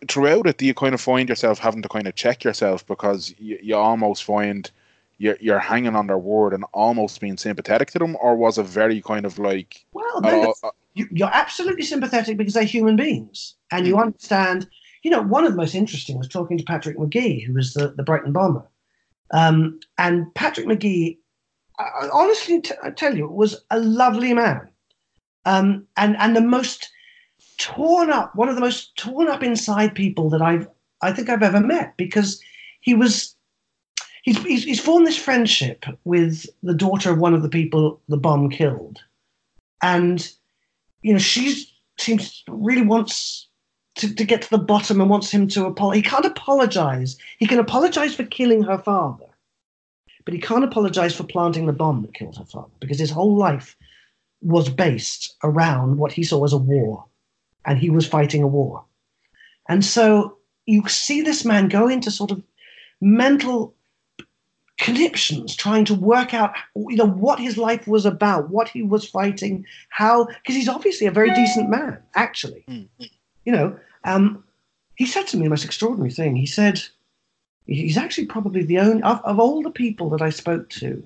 Throughout it, do you kind of find yourself having to kind of check yourself, because you almost find you're hanging on their word and almost being sympathetic to them? Or was it very kind of like... Well, no, you're absolutely sympathetic because they're human beings. And you understand... You know, one of the most interesting was talking to Patrick McGee, who was the Brighton bomber. And Patrick McGee, I honestly, I tell you, was a lovely man. And the most torn up, one of the most torn up inside people that I think I've ever met, because he's formed this friendship with the daughter of one of the people the bomb killed. And, you know, she seems really wants... To get to the bottom, and wants him to apologize. He can't apologize. He can apologize for killing her father, but he can't apologize for planting the bomb that killed her father, because his whole life was based around what he saw as a war, and he was fighting a war. And so you see this man go into sort of mental conniptions, trying to work out, you know, what his life was about, what he was fighting, how, because he's obviously a very decent man, actually. Mm-hmm. You know, he said to me the most extraordinary thing. He said, he's actually probably the only, of all the people that I spoke to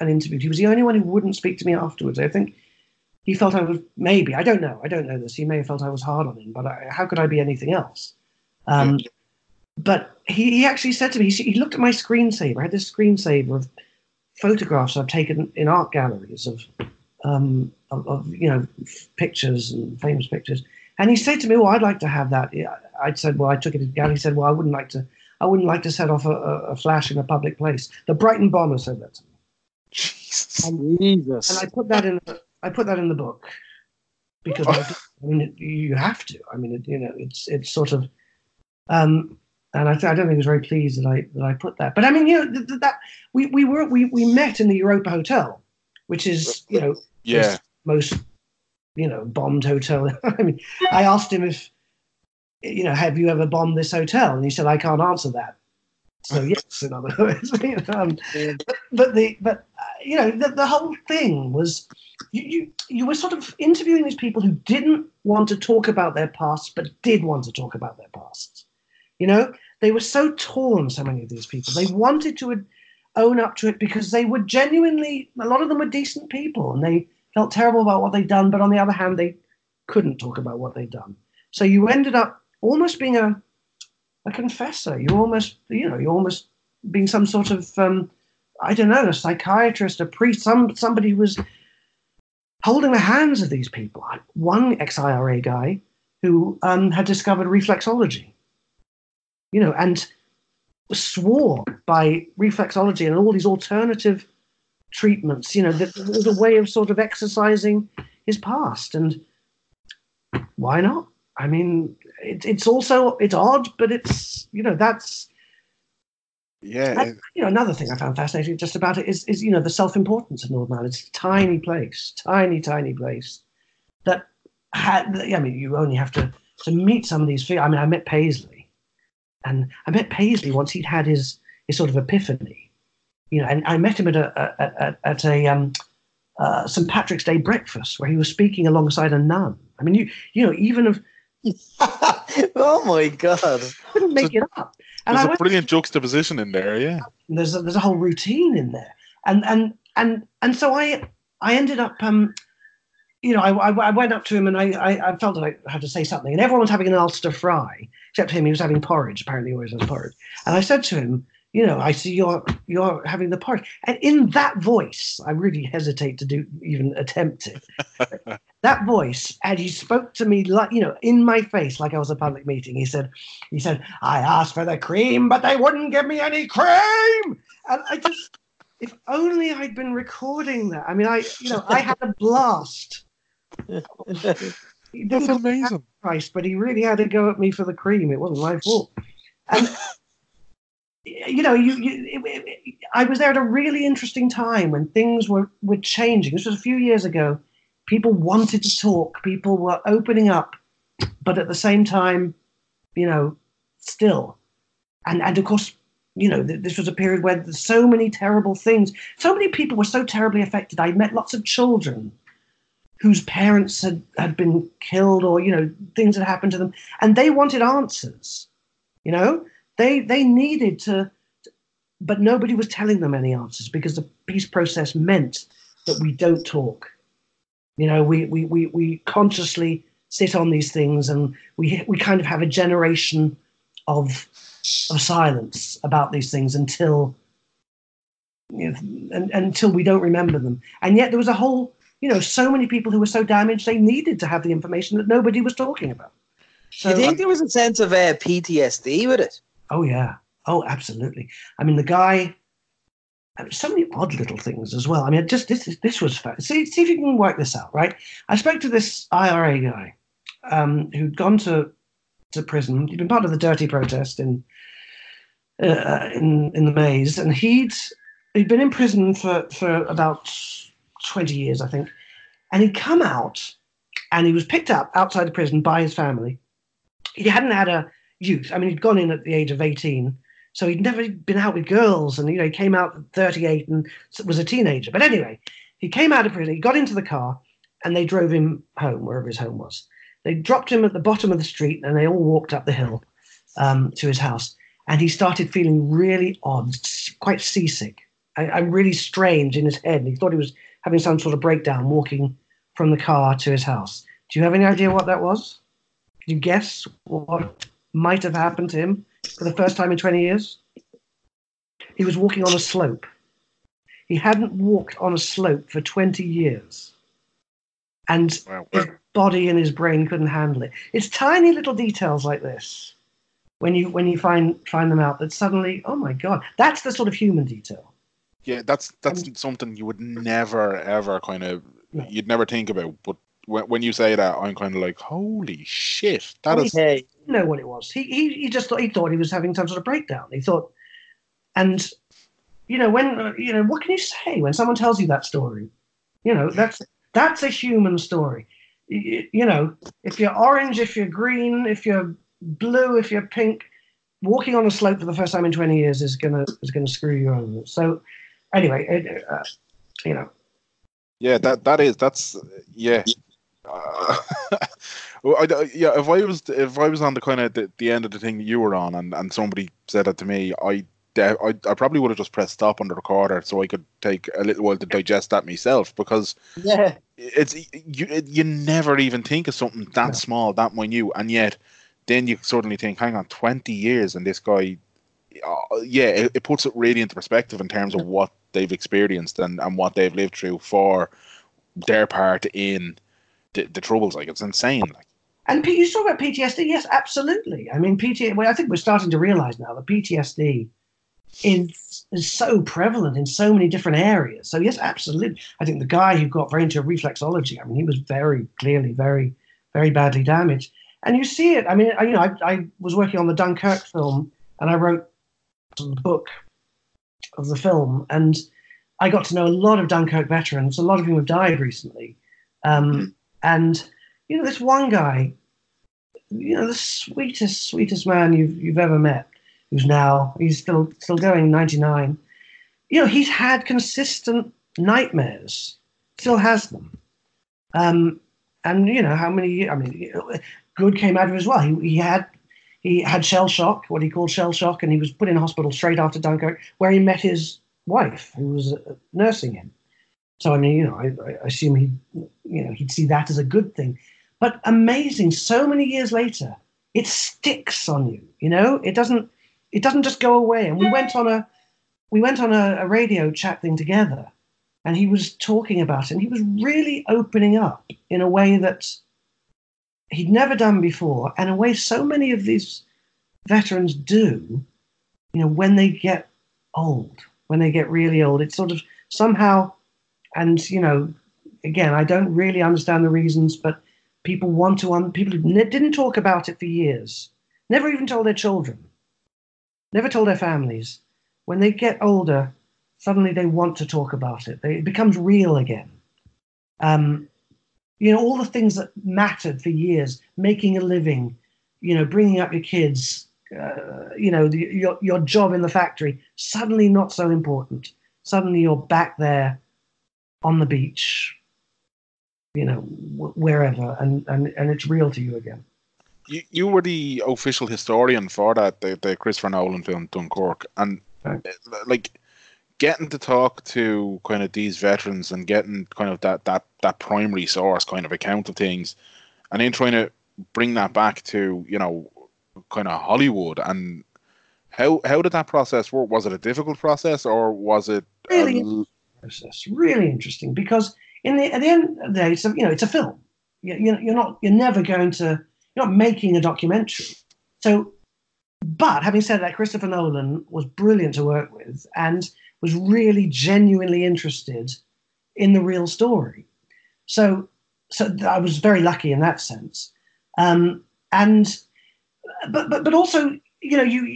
and interviewed, he was the only one who wouldn't speak to me afterwards. I think he felt I was, maybe, I don't know this. He may have felt I was hard on him, but how could I be anything else? But he actually said to me, he looked at my screensaver. I had this screensaver of photographs I've taken in art galleries of you know, pictures and famous pictures. And he said to me, "Well, I'd like to have that." I said, "Well, I took it to Gary." He said, "Well, I wouldn't like to set off a flash in a public place." The Brighton bomber said that to me. Jesus. And I put that in. I put that in the book, because you have to. I mean, it's sort of. And I don't think he was very pleased that I put that. But I mean, you know, we met in the Europa Hotel, which is, you know, yeah, most, you know, bombed hotel. I mean, I asked him if, you know, have you ever bombed this hotel? And he said, I can't answer that. So yes, in other words. But the whole thing was, you were sort of interviewing these people who didn't want to talk about their past, but did want to talk about their past. You know, they were so torn, so many of these people. They wanted to own up to it because they were genuinely, a lot of them were decent people, and they felt terrible about what they'd done, but on the other hand, they couldn't talk about what they'd done. So you ended up almost being a confessor. You almost being some sort of, I don't know, a psychiatrist, a priest, somebody who was holding the hands of these people. One ex-IRA guy who had discovered reflexology, you know, and swore by reflexology and all these alternative treatments, you know, that was a way of sort of exercising his past. And why not? I mean, it's odd, but it's, you know, that's, yeah. That, you know, another thing I found fascinating just about it is you know, the self-importance of Northern Ireland. It's a tiny place that had, I mean, you only have to meet some of these figures. I mean, I met Paisley once. He'd had his sort of epiphany. You know, and I met him at a St. Patrick's Day breakfast where he was speaking alongside a nun. I mean, you know, even of... Oh my God! Couldn't make it up. And there's a brilliant juxtaposition in there, yeah. And there's a whole routine in there, and so I ended up, I went up to him and I felt that I had to say something. And everyone was having an Ulster fry, except him. He was having porridge. Apparently, he always has porridge. And I said to him, I see you're having the porridge. And in that voice, I really hesitate to even attempt it. That voice, and he spoke to me like, in my face, like I was at a public meeting. He said, I asked for the cream, but they wouldn't give me any cream. And I just, if only I'd been recording that. I mean, I had a blast. That's amazing. Price, but he really had to go at me for the cream. It wasn't my fault. And I was there at a really interesting time when things were changing. This was a few years ago. People wanted to talk. People were opening up, but at the same time, still. And of course, this was a period where there's so many terrible things. So many people were so terribly affected. I met lots of children whose parents had been killed or, things had happened to them. And they wanted answers, They needed to, but nobody was telling them any answers because the peace process meant that we don't talk. We consciously sit on these things and we kind of have a generation of silence about these things until until we don't remember them. And yet there was a whole, so many people who were so damaged they needed to have the information that nobody was talking about. So, you think there was a sense of PTSD with it? Oh, yeah. Oh, absolutely. I mean, the guy, so many odd little things as well. I mean, just this was fun. See if you can work this out, right? I spoke to this IRA guy who'd gone to prison. He'd been part of the dirty protest in the Maze. And he'd been in prison for about 20 years, I think. And he'd come out and he was picked up outside the prison by his family. He hadn't had a youth. I mean, he'd gone in at the age of 18, so he'd never been out with girls. And, he came out at 38 and was a teenager. But anyway, he came out of prison, he got into the car, and they drove him home, wherever his home was. They dropped him at the bottom of the street, and they all walked up the hill to his house. And he started feeling really odd, quite seasick, and really strange in his head. And he thought he was having some sort of breakdown walking from the car to his house. Do you have any idea what that was? Can you guess what might have happened to him for the first time in 20 years? He was walking on a slope. He hadn't walked on a slope for 20 years. And his body and his brain couldn't handle it. It's tiny little details like this, when you find them out, that suddenly, oh my God, that's the sort of human detail. Yeah, that's something you would never, ever kind of, you'd never think about, but when you say that, I'm kind of like, holy shit! He didn't know what it was. He just thought he was having some sort of breakdown. He thought, and when what can you say when someone tells you that story? That's a human story. If you're orange, if you're green, if you're blue, if you're pink, walking on a slope for the first time in 20 years is gonna screw you over. So anyway, Yeah, that's. If I was on the kind of the end of the thing that you were on, and somebody said that to me, I probably would have just pressed stop on the recorder so I could take a little while to digest that myself, because it's you never even think of something that small, that minute, and yet then you suddenly think, hang on, 20 years and this guy, it puts it really into perspective in terms of what they've experienced and what they've lived through for their part in the troubles. Like, it's insane. And you talk about PTSD. Yes, absolutely. I mean, I think we're starting to realize now that PTSD is so prevalent in so many different areas. So yes, absolutely. I think the guy who got very into reflexology, I mean, he was very clearly very, very badly damaged. And you see it. I mean, I was working on the Dunkirk film and I wrote the book of the film, and I got to know a lot of Dunkirk veterans. A lot of whom have died recently, and this one guy, the sweetest man you've ever met, who's now he's still going, 99. He's had consistent nightmares, still has them, and how many? I mean, good came out of it as well. He had He had shell shock, what he called shell shock, and he was put in hospital straight after Dunkirk, where he met his wife, who was nursing him. So, I mean, you know, I assume he'd see that as a good thing. But amazing, so many years later, it sticks on you, you know? It doesn't just go away. And we went on a radio chat thing together, and he was talking about it, and he was really opening up in a way that he'd never done before, and a way so many of these veterans do, you know, when they get old, when they get really old. It's sort of somehow, and, you know, again, I don't really understand the reasons, but people want to, people didn't talk about it for years, never even told their children, never told their families. When they get older, suddenly they want to talk about it. It becomes real again. You know, all the things that mattered for years, making a living, you know, bringing up your kids, you know, your job in the factory, suddenly not so important. Suddenly you're back there on the beach, you know, wherever, and it's real to you again. You were the official historian for that, the Christopher Nolan film, Dunkirk. And, like, getting to talk to kind of these veterans and getting kind of that primary source kind of account of things, and then trying to bring that back to, you know, kind of Hollywood. And how did that process work? Was it a difficult process, or was it really interesting? Because at the end of the day, it's it's a film. You're not making a documentary. So, but having said that, Christopher Nolan was brilliant to work with, and was really genuinely interested in the real story. So I was very lucky in that sense. But also, you know,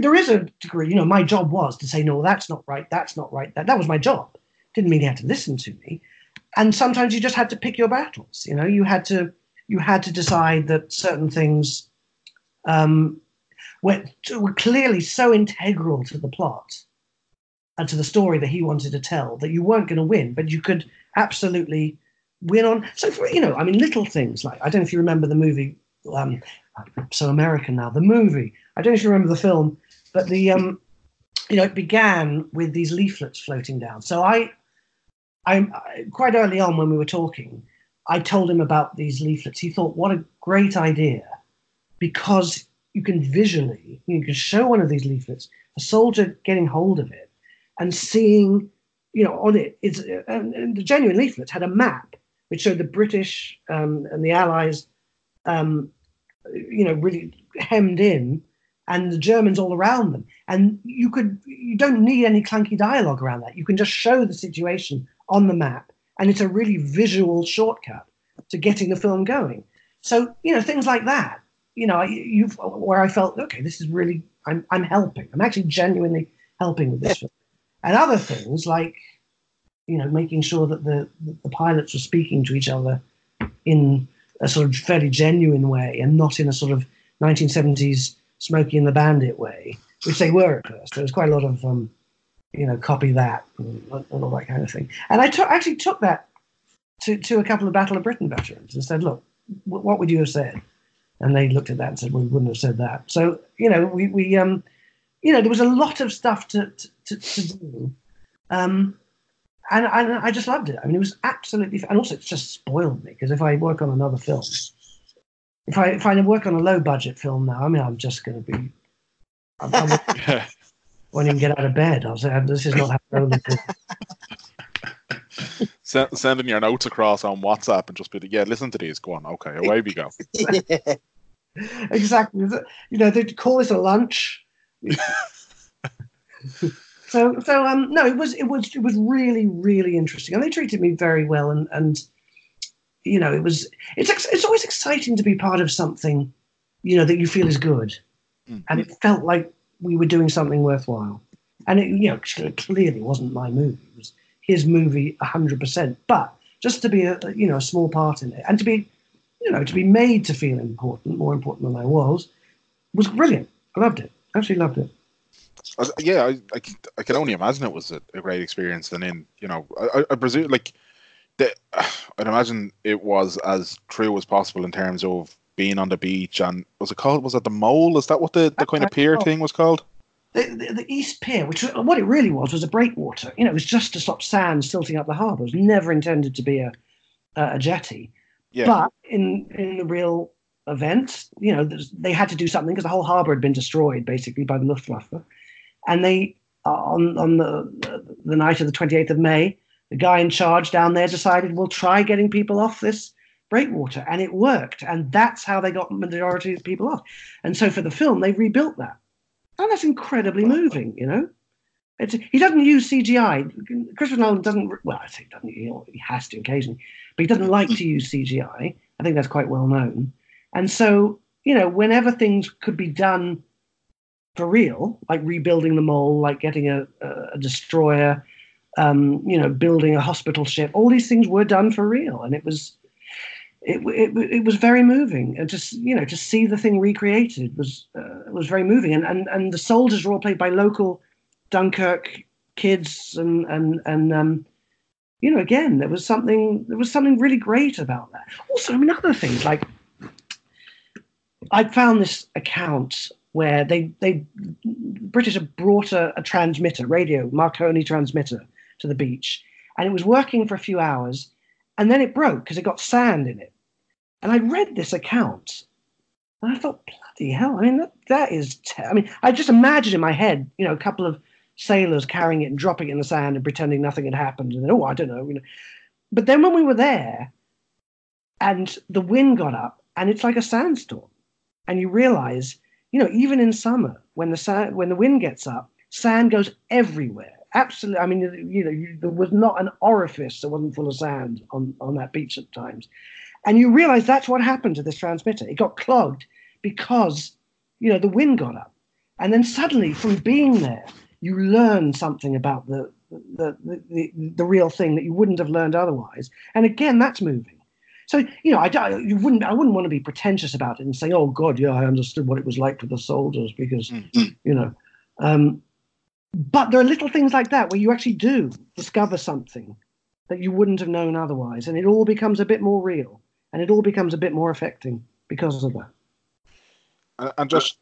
there is a degree, you know, my job was to say, no, that's not right. That's not right. That was my job. Didn't mean he had to listen to me. And sometimes you just had to pick your battles. You know, you had to decide that certain things were clearly so integral to the plot and to the story that he wanted to tell, that you weren't going to win, but you could absolutely win on. So, little things like, I don't know if you remember the movie, I'm so American now, the movie. I don't know if you remember the film, but the, it began with these leaflets floating down. So I quite early on when we were talking, I told him about these leaflets. He thought, what a great idea, because you can show one of these leaflets, a soldier getting hold of it, and seeing, you know, on it, and the genuine leaflets had a map which showed the British and the Allies, really hemmed in, and the Germans all around them. And you don't need any clunky dialogue around that. You can just show the situation on the map, and it's a really visual shortcut to getting the film going. So, you know, things like that, you know, where I felt, okay, this is really, I'm helping. I'm actually genuinely helping with this film. And other things like, you know, making sure that the pilots were speaking to each other in a sort of fairly genuine way, and not in a sort of 1970s Smokey and the Bandit way, which they were at first. There was quite a lot of, copy that and all that kind of thing. And I actually took that to a couple of Battle of Britain veterans and said, look, what would you have said? And they looked at that and said, well, we wouldn't have said that. So, you know, we you know, there was a lot of stuff to do, and I just loved it. I mean, it was absolutely, and also it's just spoiled me, because if I work on another film, if I work on a low budget film now, I mean, I'm just going to be, I won't even get out of bed. I'll say this is not happening. Sending your notes across on WhatsApp and just be like, yeah, listen to these. Go on, okay, away we go. Yeah. Exactly. You know, they call this a lunch. So no, it was really, really interesting, and they treated me very well, and you know, it's always exciting to be part of something, you know, that you feel is good, and it felt like we were doing something worthwhile, and it, you know, clearly wasn't my movie, it was his movie 100%, but just to be a small part in it, and to be made to feel important, more important than I was brilliant. I loved it. Absolutely loved it. Yeah, I can only imagine it was a great experience. And then, you know, I presume, like, I'd imagine it was as true as possible in terms of being on the beach, and was it called? Was it the Mole? Is that what the kind of pier thing was called? The East Pier, which what it really was a breakwater. You know, it was just to stop sand silting up the harbour. It was never intended to be a jetty. Yeah. But in the real event, you know, they had to do something because the whole harbour had been destroyed basically by the Luftwaffe. And they on the night of the 28th of May, the guy in charge down there decided we'll try getting people off this breakwater, and it worked. And that's how they got majority of people off. And so for the film, they rebuilt that. And that's incredibly moving, you know. He doesn't use CGI. Christopher Nolan doesn't, well, I say he doesn't, he has to occasionally, but he doesn't like to use CGI. I think that's quite well known. And so, you know, whenever things could be done for real, like rebuilding the Mole, like getting a destroyer, you know, building a hospital ship, all these things were done for real. And it was very moving, and just, you know, to see the thing recreated was very moving, and the soldiers were all played by local Dunkirk kids, and you know, again, there was something really great about that. Also, I mean, other things, like I found this account where British had brought a transmitter, radio Marconi transmitter, to the beach, and it was working for a few hours. And then it broke because it got sand in it. And I read this account and I thought, bloody hell, I mean, I just imagined in my head, you know, a couple of sailors carrying it and dropping it in the sand and pretending nothing had happened. And then, I don't know, you know. But then when we were there and the wind got up and it's like a sandstorm, and you realize, you know, even in summer, when the wind gets up, sand goes everywhere. Absolutely. I mean, you know, there was not an orifice that wasn't full of sand on that beach at times. And you realize that's what happened to this transmitter. It got clogged because, you know, the wind got up. And then suddenly, from being there, you learn something about the real thing that you wouldn't have learned otherwise. And again, that's moving. So, you know, I wouldn't want to be pretentious about it and say, oh, God, yeah, I understood what it was like for the soldiers because, you know, but there are little things like that where you actually do discover something that you wouldn't have known otherwise. And it all becomes a bit more real, and it all becomes a bit more affecting because of that. And just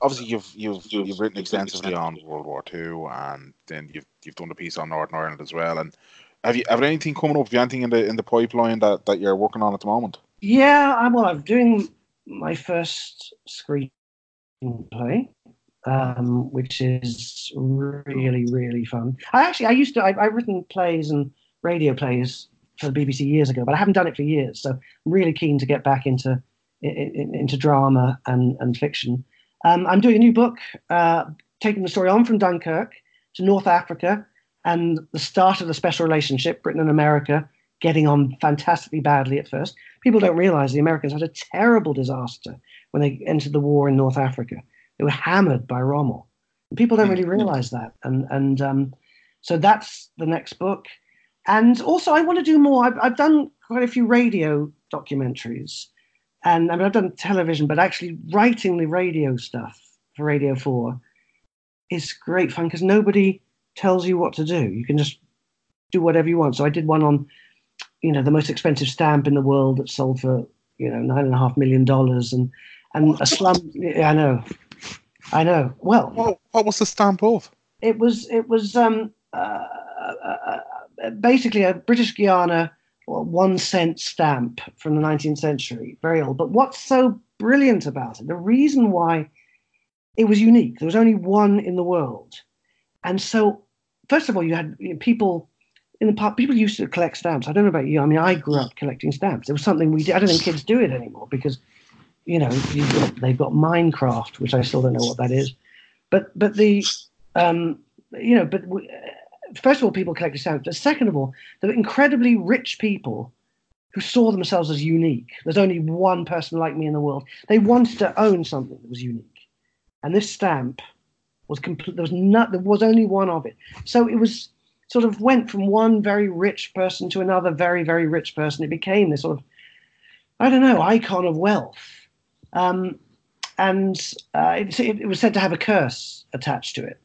obviously you've written extensively on World War II, and then you've done a piece on Northern Ireland as well. And have you anything coming up? Have you anything in the pipeline that you're working on at the moment? Yeah, I'm doing my first screenplay. Which is really, really fun. I've written plays and radio plays for the BBC years ago, but I haven't done it for years. So I'm really keen to get back into drama and fiction. I'm doing a new book, taking the story on from Dunkirk to North Africa and the start of the special relationship, Britain and America getting on fantastically badly at first. People don't realize the Americans had a terrible disaster when they entered the war in North Africa. They were hammered by Rommel. And people don't really realize that. And so that's the next book. And also I want to do more. I've done quite a few radio documentaries. And I mean, I've done television, but actually writing the radio stuff for Radio 4 is great fun because nobody tells you what to do. You can just do whatever you want. So I did one on, you know, the most expensive stamp in the world that sold for, you know, $9.5 million and a slum. Yeah, I know. Well, what was the stamp of? It was basically a British Guiana 1 cent stamp from the 19th century, very old. But what's so brilliant about it? The reason why it was unique. There was only one in the world, and so first of all, you had people in the past. People used to collect stamps. I don't know about you. I mean, I grew up collecting stamps. It was something we did. I don't think kids do it anymore because, you know, they've got Minecraft, which I still don't know what that is. But the, you know, but first of all, people collected stamps. But second of all, there were incredibly rich people who saw themselves as unique. There's only one person like me in the world. They wanted to own something that was unique. And this stamp was complete. There was only one of it. So it was sort of went from one very rich person to another very, very rich person. It became this sort of, I don't know, icon of wealth. It was said to have a curse attached to it.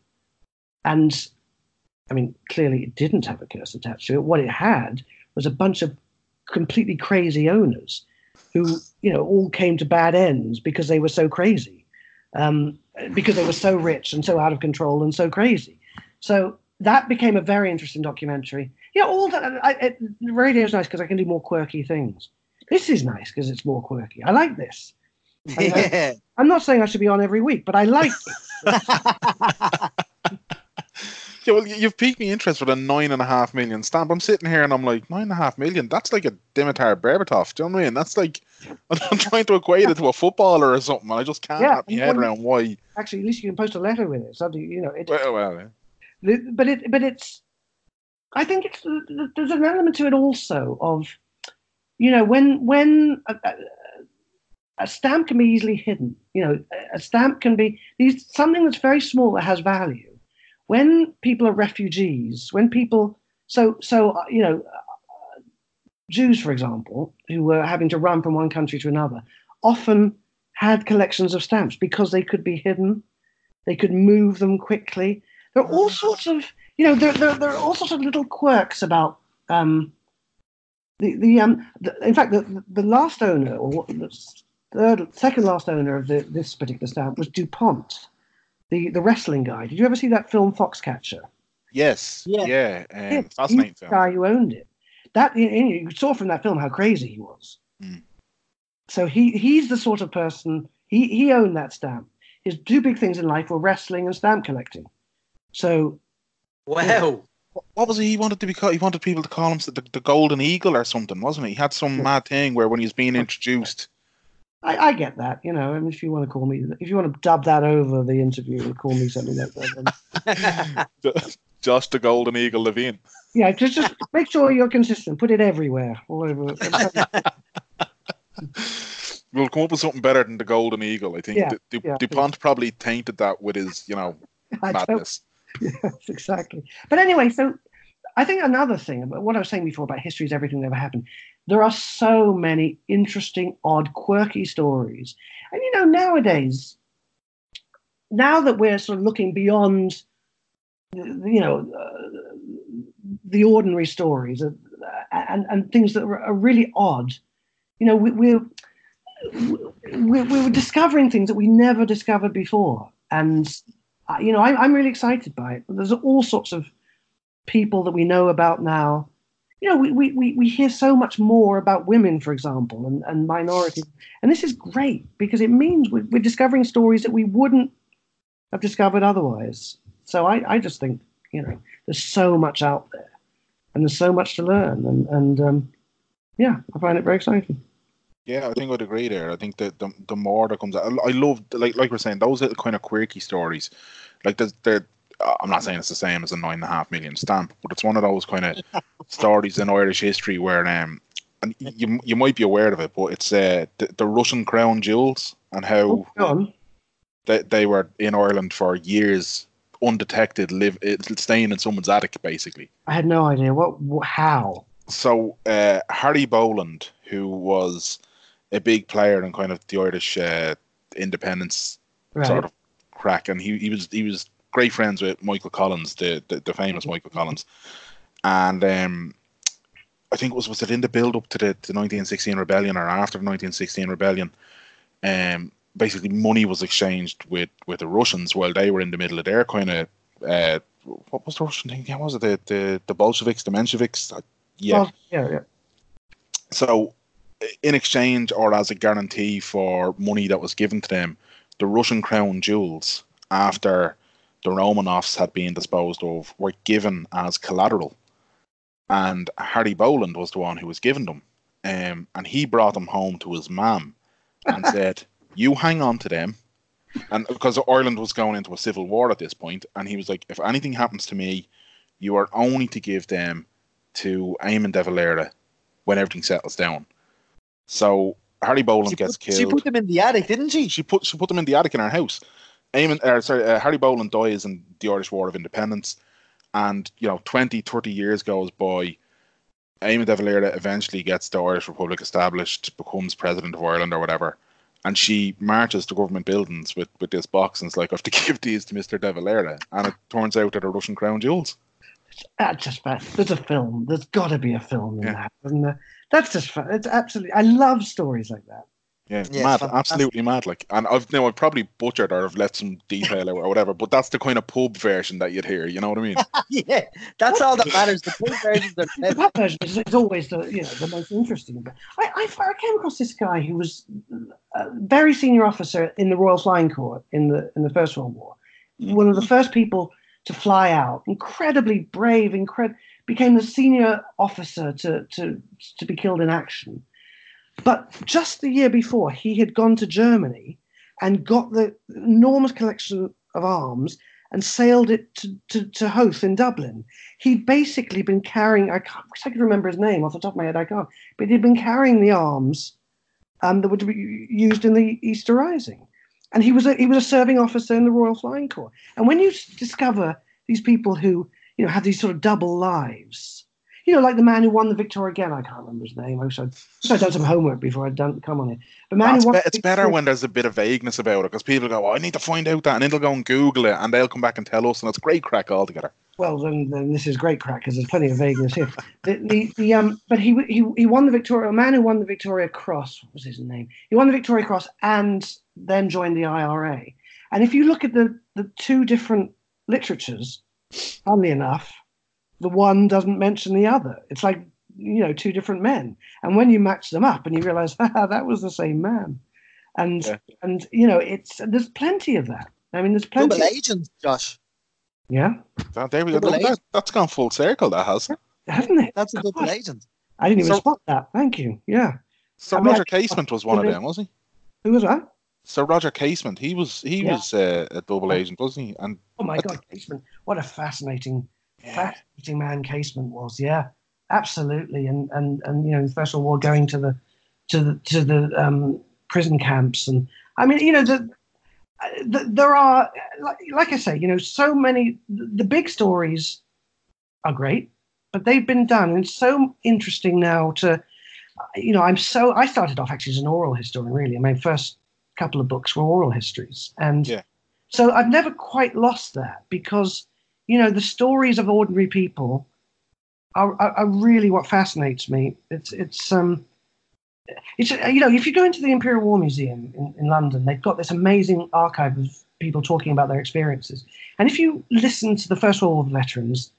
And, I mean, clearly it didn't have a curse attached to it. What it had was a bunch of completely crazy owners who, you know, all came to bad ends because they were so crazy, because they were so rich and so out of control and so crazy. So that became a very interesting documentary. Yeah, all that. Radio is nice because I can do more quirky things. This is nice because it's more quirky. I like this. Yeah. I'm not saying I should be on every week, but I like it. Yeah, well, you've piqued my interest with a 9.5 million stamp. I'm sitting here and I'm like, 9.5 million? That's like a Dimitar Berbatov. Do you know what I mean? That's like, I'm trying to equate it to a footballer or something, and I just can't wrap my head around why. Actually, at least you can post a letter with it. So, you know, yeah. But it's. I think it's there's an element to it also of, you know, when a stamp can be easily hidden. You know, a stamp can be something that's very small that has value. When people are refugees, when people, you know, Jews, for example, who were having to run from one country to another, often had collections of stamps because they could be hidden, they could move them quickly. There are all sorts of, you know, there are all sorts of little quirks about in fact, the last owner, or second last owner of this particular stamp was DuPont. The wrestling guy. Did you ever see that film Foxcatcher? Yes. Yeah. Fascinating film. The guy who owned it. That you saw from that film how crazy he was. Mm. So he's the sort of person. He owned that stamp. His two big things in life were wrestling and stamp collecting. So. Wow. Yeah. What was it? He wanted to be called? He wanted people to call him the Golden Eagle or something, wasn't he? He had some mad thing where when he was being introduced. I get that, you know. I mean, if you want to call me, if you want to dub that over the interview, call me something like that. Then. Just the Golden Eagle Levine. Yeah, just make sure you're consistent. Put it everywhere, all over. We'll come up with something better than the Golden Eagle, I think. Yeah, DuPont probably tainted that with his, you know, madness. Yes, exactly. But anyway, so I think another thing about what I was saying before about history is everything that ever happened. There are so many interesting, odd, quirky stories. And, you know, nowadays, now that we're sort of looking beyond, you know, the ordinary stories and things that are really odd, you know, we're discovering things that we never discovered before. And, you know, I'm really excited by it. There's all sorts of people that we know about now. You know, we hear so much more about women, for example, and minorities. And this is great because it means we're discovering stories that we wouldn't have discovered otherwise. So I just think, you know, there's so much out there and there's so much to learn. And yeah, I find it very exciting. Yeah, I think I'd agree there. I think that the more that comes out, I love, like we're saying, those little kind of quirky stories. Like they're I'm not saying it's the same as a 9.5 million stamp, but it's one of those kind of stories in Irish history where, and you might be aware of it, but it's the Russian crown jewels and how they were in Ireland for years undetected, staying in someone's attic basically. I had no idea how. So Harry Boland, who was a big player in kind of the Irish independence sort of crack, and he was great friends with Michael Collins, the famous Michael Collins, and I think was it in the build up to the 1916 rebellion or after the 1916 rebellion, basically money was exchanged with the Russians while they were in the middle of their kind of what was the Russian thing? Yeah, was it the Bolsheviks, the Mensheviks? Yeah. So in exchange or as a guarantee for money that was given to them, the Russian crown jewels after the Romanovs had been disposed of were given as collateral, and Harry Boland was the one who was giving them, and he brought them home to his mum and said, "You hang on to them," and because Ireland was going into a civil war at this point, and he was like, "If anything happens to me, you are only to give them to Eamon de Valera when everything settles down." So Harry Boland gets killed. She put them in the attic, didn't she? She put them in the attic in our house. Harry Boland dies in the Irish War of Independence, and, you know, 20, 30 years goes by. Eamon de Valera eventually gets the Irish Republic established, becomes president of Ireland or whatever, and she marches to government buildings with this box and is like, "I have to give these to Mr. de Valera," and it turns out that they're Russian crown jewels. That's just bad. There's a film. There's got to be a film in that, isn't there? That's just fun. It's absolutely. I love stories like that. Yeah, it's mad, it's absolutely mad. Like, and I've probably butchered or I've let some detail out or whatever, but that's the kind of pub version that you'd hear. You know what I mean? Yeah, that's all that matters. The pub version, the pub version is always the the most interesting. I came across this guy who was a very senior officer in the Royal Flying Corps in the First World War, one of the first people to fly out. Incredibly brave, became the senior officer to be killed in action. But just the year before, he had gone to Germany and got the enormous collection of arms and sailed it to Hoth in Dublin. He'd basically been carrying, I can remember his name off the top of my head, I can't, but he'd been carrying the arms that would be used in the Easter Rising. And he was a serving officer in the Royal Flying Corps. And when you discover these people who, have these sort of double lives, like the man who won the Victoria again. I can't remember his name. I wish I'd done some homework before I'd come on it. But man, it's better when there's a bit of vagueness about it, because people go, I need to find out that, and it'll go and Google it, and they'll come back and tell us, and it's great crack altogether. Well, then this is great crack, because there's plenty of vagueness here. But he won the Victoria. A man who won the Victoria Cross, what was his name? He won the Victoria Cross and then joined the IRA. And if you look at the two different literatures, funnily enough, the one doesn't mention the other. It's like, two different men. And when you match them up and you realize, that was the same man. And it's, there's plenty of that. I mean, there's plenty. Double agents, Josh. Yeah. That's gone full circle, that has. Hasn't it? That's a double agent. I didn't even spot that. Thank you. Yeah. Sir Roger Casement was one of them, wasn't he? Who was that? Sir Roger Casement. He was a double agent, wasn't he? And oh my God, Casement. What a fascinating man Casement was, yeah, absolutely, and in the First World War, going to the prison camps, and I mean, there are, like I say, so many. The big stories are great, but they've been done, and it's so interesting now to, I started off actually as an oral historian, really. My first couple of books were oral histories, and so I've never quite lost that, because the stories of ordinary people are really what fascinates me. It's if you go into the Imperial War Museum in London, they've got this amazing archive of people talking about their experiences. And if you listen to the First World War veterans,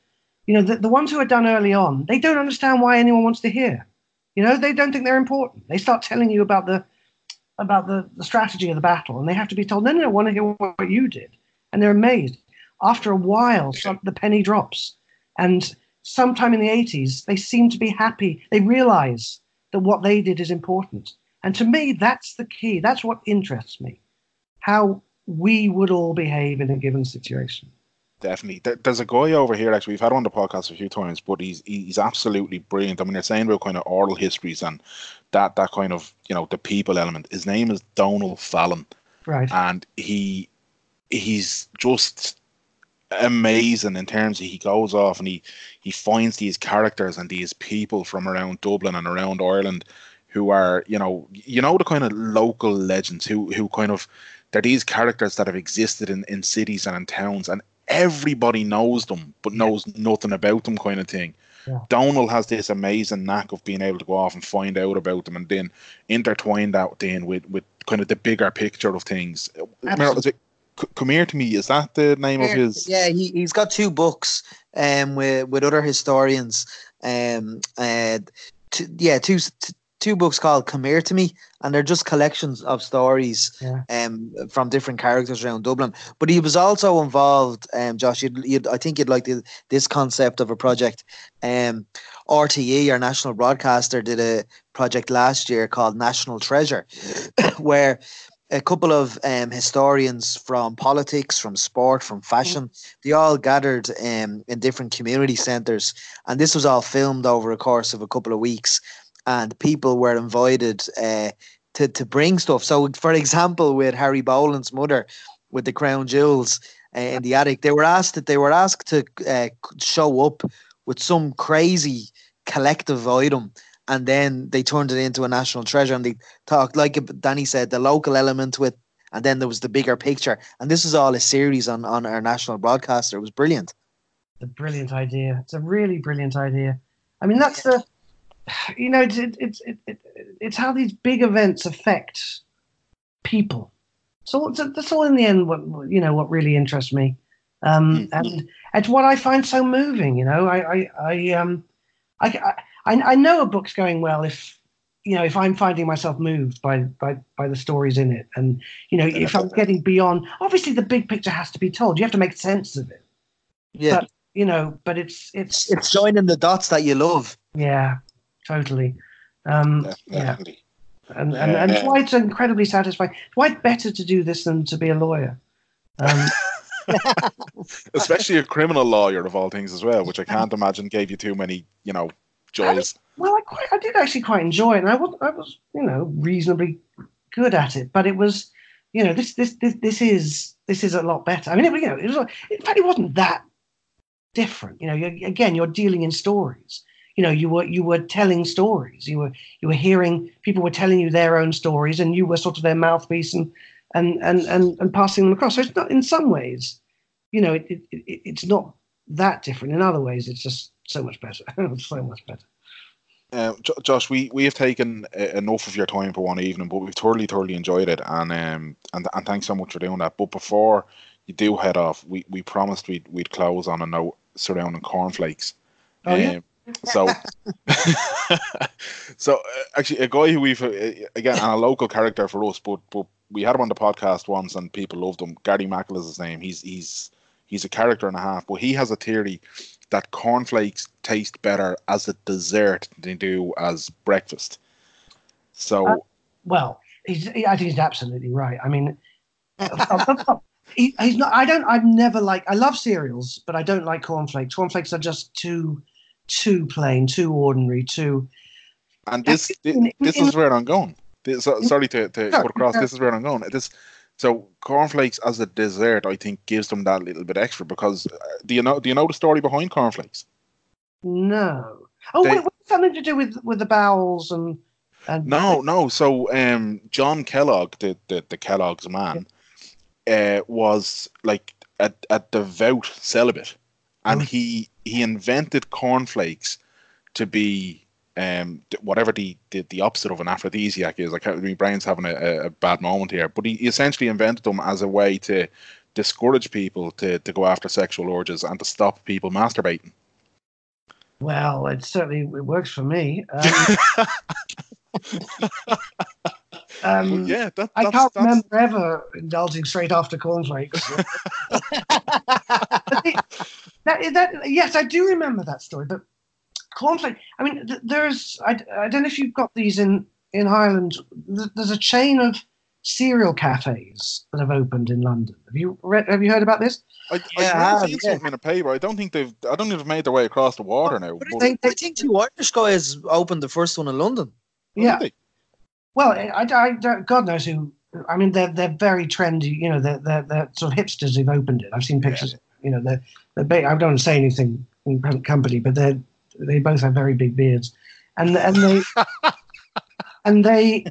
the ones who are done early on, they don't understand why anyone wants to hear. They don't think they're important. They start telling you about the strategy of the battle, and they have to be told, no, I want to hear what you did. And they're amazed. After a while, the penny drops. And sometime in the 80s, they seem to be happy. They realize that what they did is important. And to me, that's the key. That's what interests me, how we would all behave in a given situation. Definitely. There's a guy over here, actually, we've had on the podcast a few times, but he's absolutely brilliant. I mean, they're saying about kind of oral histories and that kind of, the people element. His name is Donal Fallon. Right. And he's just amazing in terms of, he goes off and he finds these characters and these people from around Dublin and around Ireland who are the kind of local legends who kind of, they're these characters that have existed in cities and in towns, and everybody knows them but knows nothing about them, kind of thing. Yeah. Donal has this amazing knack of being able to go off and find out about them and then intertwine that then with kind of the bigger picture of things. Absolutely. Come Here to Me, is that the name of his? Yeah, he's got two books with other historians. Two books called Come Here to Me, and they're just collections of stories from different characters around Dublin. But he was also involved, Josh, I think you'd like this concept of a project. RTE, our national broadcaster, did a project last year called National Treasure, where a couple of historians from politics, from sport, from fashion, they all gathered in different community centres. And this was all filmed over a course of a couple of weeks. And people were invited to bring stuff. So, for example, with Harry Boland's mother, with the crown jewels in the attic, they were asked to show up with some crazy collective item. And then they turned it into a national treasure, and they talked, like Danny said, the local element with, and then there was the bigger picture. And this is all a series on our national broadcaster. It was brilliant. It's a really brilliant idea. I mean, that's the you know, it's how these big events affect people. So that's all in the end, what, you know, what really interests me. And it's what I find so moving, you know. I know a book's going well if, you know, if I'm finding myself moved by the stories in it. And, you know, if I'm getting beyond, obviously the big picture has to be told. You have to make sense of it. Yeah. But, you know, but it's joining the dots that you love. Yeah, totally. Yeah. And it's why it's incredibly satisfying. It's why it's better to do this than to be a lawyer. Especially a criminal lawyer of all things as well, which I can't imagine gave you too many, you know, joys. I did actually quite enjoy it, and I was, you know, reasonably good at it. But it was, you know, this is a lot better. I mean, it wasn't that different. You know, you're dealing in stories. You know, you were telling stories. You were hearing people were telling you their own stories, and you were sort of their mouthpiece and passing them across. So it's not, in some ways, you know, it's not that different. In other ways, it's just so much better. So much better. Josh, we have taken enough of your time for one evening, but we've thoroughly enjoyed it, and thanks so much for doing that. But before you do head off, we promised we'd close on a note surrounding cornflakes. Oh, yeah? So actually, a guy who we've again, and a local character for us, but we had him on the podcast once and people loved him. Gary Mackle is his name. He's a character and a half, but he has a theory that cornflakes taste better as a dessert than they do as breakfast. So, well, I think he's absolutely right. I mean, he's not. I've never liked. I love cereals, but I don't like cornflakes. Cornflakes are just too plain, too ordinary, too. And this is where I'm going. This is where I'm going. So cornflakes as a dessert, I think, gives them that little bit extra because do you know the story behind cornflakes? No. Oh, wait, what's something to do with the bowels and no. So John Kellogg, the Kellogg's man, was like a devout celibate, and he invented cornflakes to be whatever the opposite of an aphrodisiac is. My brain's having a bad moment here, but he essentially invented them as a way to discourage people to go after sexual urges and to stop people masturbating. Well, it certainly works for me. Yeah, I can't remember ever indulging straight after cornflakes. Yes, I do remember that story, but cornflakes, I mean, there's, I don't know if you've got these in Ireland, there's a chain of cereal cafes that have opened in London. Have you heard about this? I've seen something in a paper. I don't think they've made their way across the water now. I think the Irish guys opened the first one in London. Yeah. Well, I God knows who, I mean, they're very trendy, you know, they're sort of hipsters who've opened it. I've seen pictures, you know, I don't want to say anything in present company, but they both have very big beards, and they and they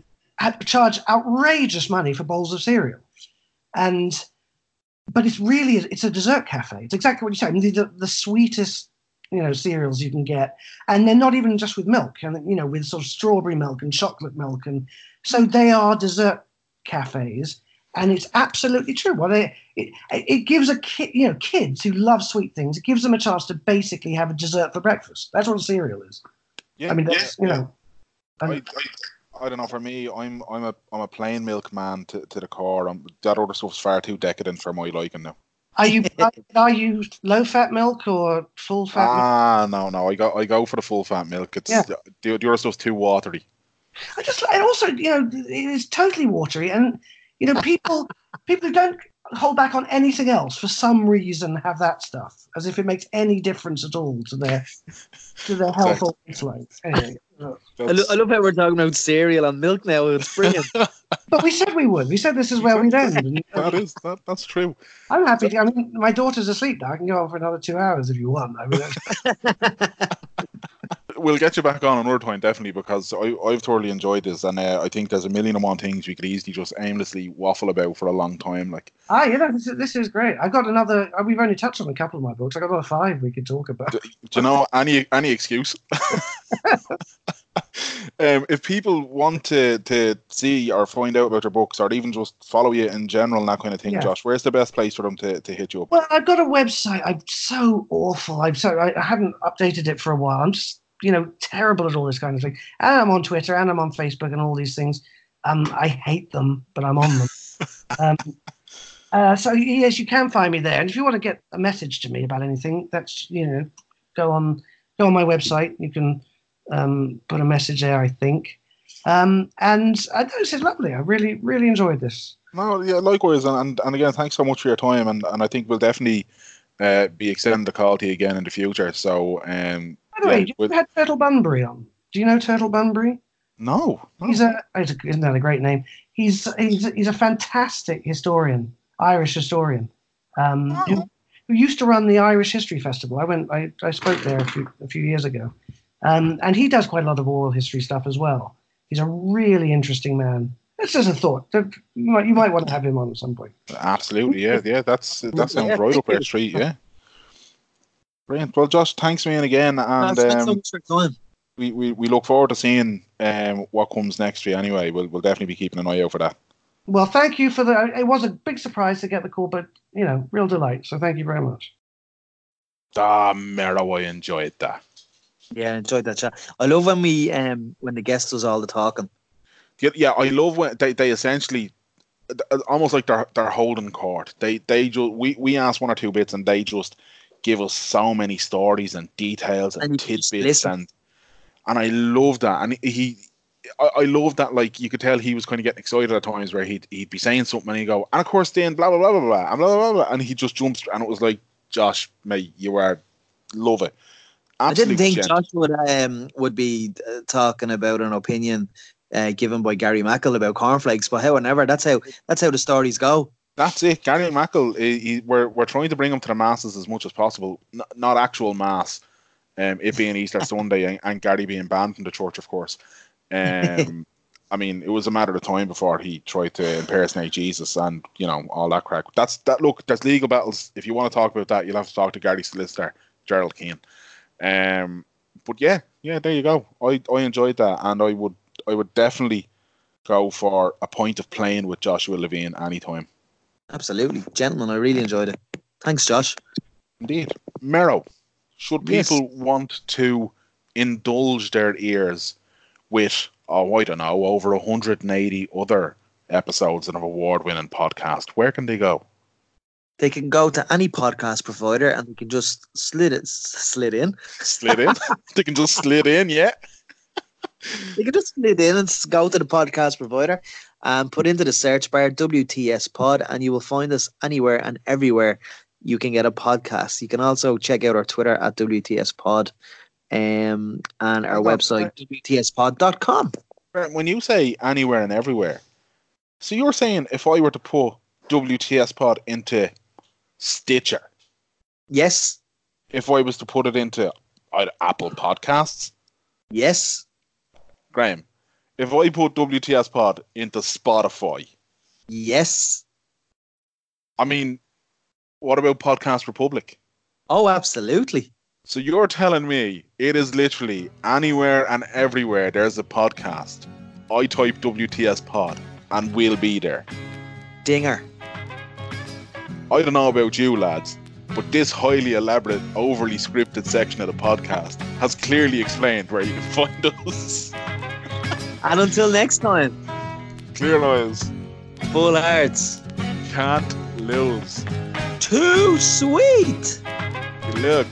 charge outrageous money for bowls of cereal, but it's really a dessert cafe. It's exactly what you said. I mean, the sweetest, you know, cereals you can get, and they're not even just with milk, and you know, with sort of strawberry milk and chocolate milk, and so they are dessert cafes, and it's absolutely true. Well, it gives kids who love sweet things, it gives them a chance to basically have a dessert for breakfast. That's what a cereal is. Yeah, I mean, that's, you know. I don't know. For me, I'm a plain milk man to the core. That other stuff's far too decadent for my liking now. Are you low fat milk or full fat? No. I go for the full fat milk. It's the other stuff's too watery. And also, you know, it is totally watery, and you know, people who don't hold back on anything else for some reason have that stuff as if it makes any difference at all to their health or weight. Anyway, I love how we're talking about cereal and milk now. It's brilliant. But we said we would. We said this is where we'd end. That's true. I'm happy. I mean, my daughter's asleep now. I can go on for another 2 hours if you want. I mean, we'll get you back on another time, definitely, because I've thoroughly enjoyed this, and I think there's a million and one things we could easily just aimlessly waffle about for a long time. Like, you know, this is great. I've got another. We've only touched on a couple of my books. I got another 5 we could talk about. Do you know any excuse? If people want to see or find out about your books, or even just follow you in general and that kind of thing, yeah. Josh, where's the best place for them to hit you up? Well, I've got a website. I'm so awful. I haven't updated it for a while. I'm just, terrible at all this kind of thing. And I'm on Twitter and I'm on Facebook and all these things. I hate them, but I'm on them. So yes, you can find me there. And if you want to get a message to me about anything, that's, go on my website. You can put a message there, I think. And this is lovely. I really, really enjoyed this. No, yeah, likewise. And again, thanks so much for your time. And I think we'll definitely be extending the call to you again in the future. So, by the way, you had Turtle Bunbury on. Do you know Turtle Bunbury? No. Isn't that a great name? He's a fantastic historian, Irish historian, who used to run the Irish History Festival. I spoke there a few years ago, and he does quite a lot of oral history stuff as well. He's a really interesting man. That's just a thought. You might want to have him on at some point. Absolutely, yeah. That sounds right up our street, yeah. Brilliant. Well, Josh, thanks man again, and thanks so much for coming. We look forward to seeing what comes next for you anyway. We'll definitely be keeping an eye out for that. Well, thank you for it was a big surprise to get the call, but, real delight. So thank you very much. Mero, I enjoyed that. Yeah, I enjoyed that chat. I love when the guest does all the talking. Yeah, I love when they essentially, almost like they're holding court. We ask one or two bits and they just give us so many stories and details and tidbits and... And I love that. And I love that, like, you could tell he was kind of getting excited at times where he'd be saying something and he'd go, and of course then blah, blah, blah, blah, blah, and blah, blah, blah. And he just jumps. And it was like, Josh, mate, you are, love it. Absolute I didn't think Josh would be talking about an opinion given by Gary Mackle about cornflakes. But however, that's how the stories go. That's it. Gary Mackle, we're trying to bring him to the masses as much as possible. Not actual mass. It being Easter Sunday and Gary being banned from the church, of course. I mean, it was a matter of time before he tried to impersonate Jesus and, all that crack. That's legal battles. If you want to talk about that, you'll have to talk to Gary's solicitor, Gerald Keane. But yeah, there you go. I enjoyed that, and I would definitely go for a pint of playing with Joshua Levine anytime. Absolutely. Gentlemen, I really enjoyed it. Thanks, Josh. Indeed. Mero. Should people want to indulge their ears with, over 180 other episodes of an award-winning podcast, where can they go? They can go to any podcast provider and they can just slid in. Slid in? They can just slid in, yeah. They can just slid in and go to the podcast provider and put into the search bar WTS Pod, and you will find us anywhere and everywhere you can get a podcast. You can also check out our Twitter at WTS Pod and our website, WTSpod.com. When you say anywhere and everywhere, so you're saying if I were to put WTS Pod into Stitcher? Yes. If I was to put it into Apple Podcasts? Yes. Graham, if I put WTS Pod into Spotify? Yes. I mean... What about Podcast Republic? Oh, absolutely. So you're telling me it is literally anywhere and everywhere there's a podcast. I type WTS Pod and we'll be there. Dinger. I don't know about you, lads, but this highly elaborate, overly scripted section of the podcast has clearly explained where you can find us. And until next time. Clear eyes. Full hearts. Can't lose. Too sweet! Look.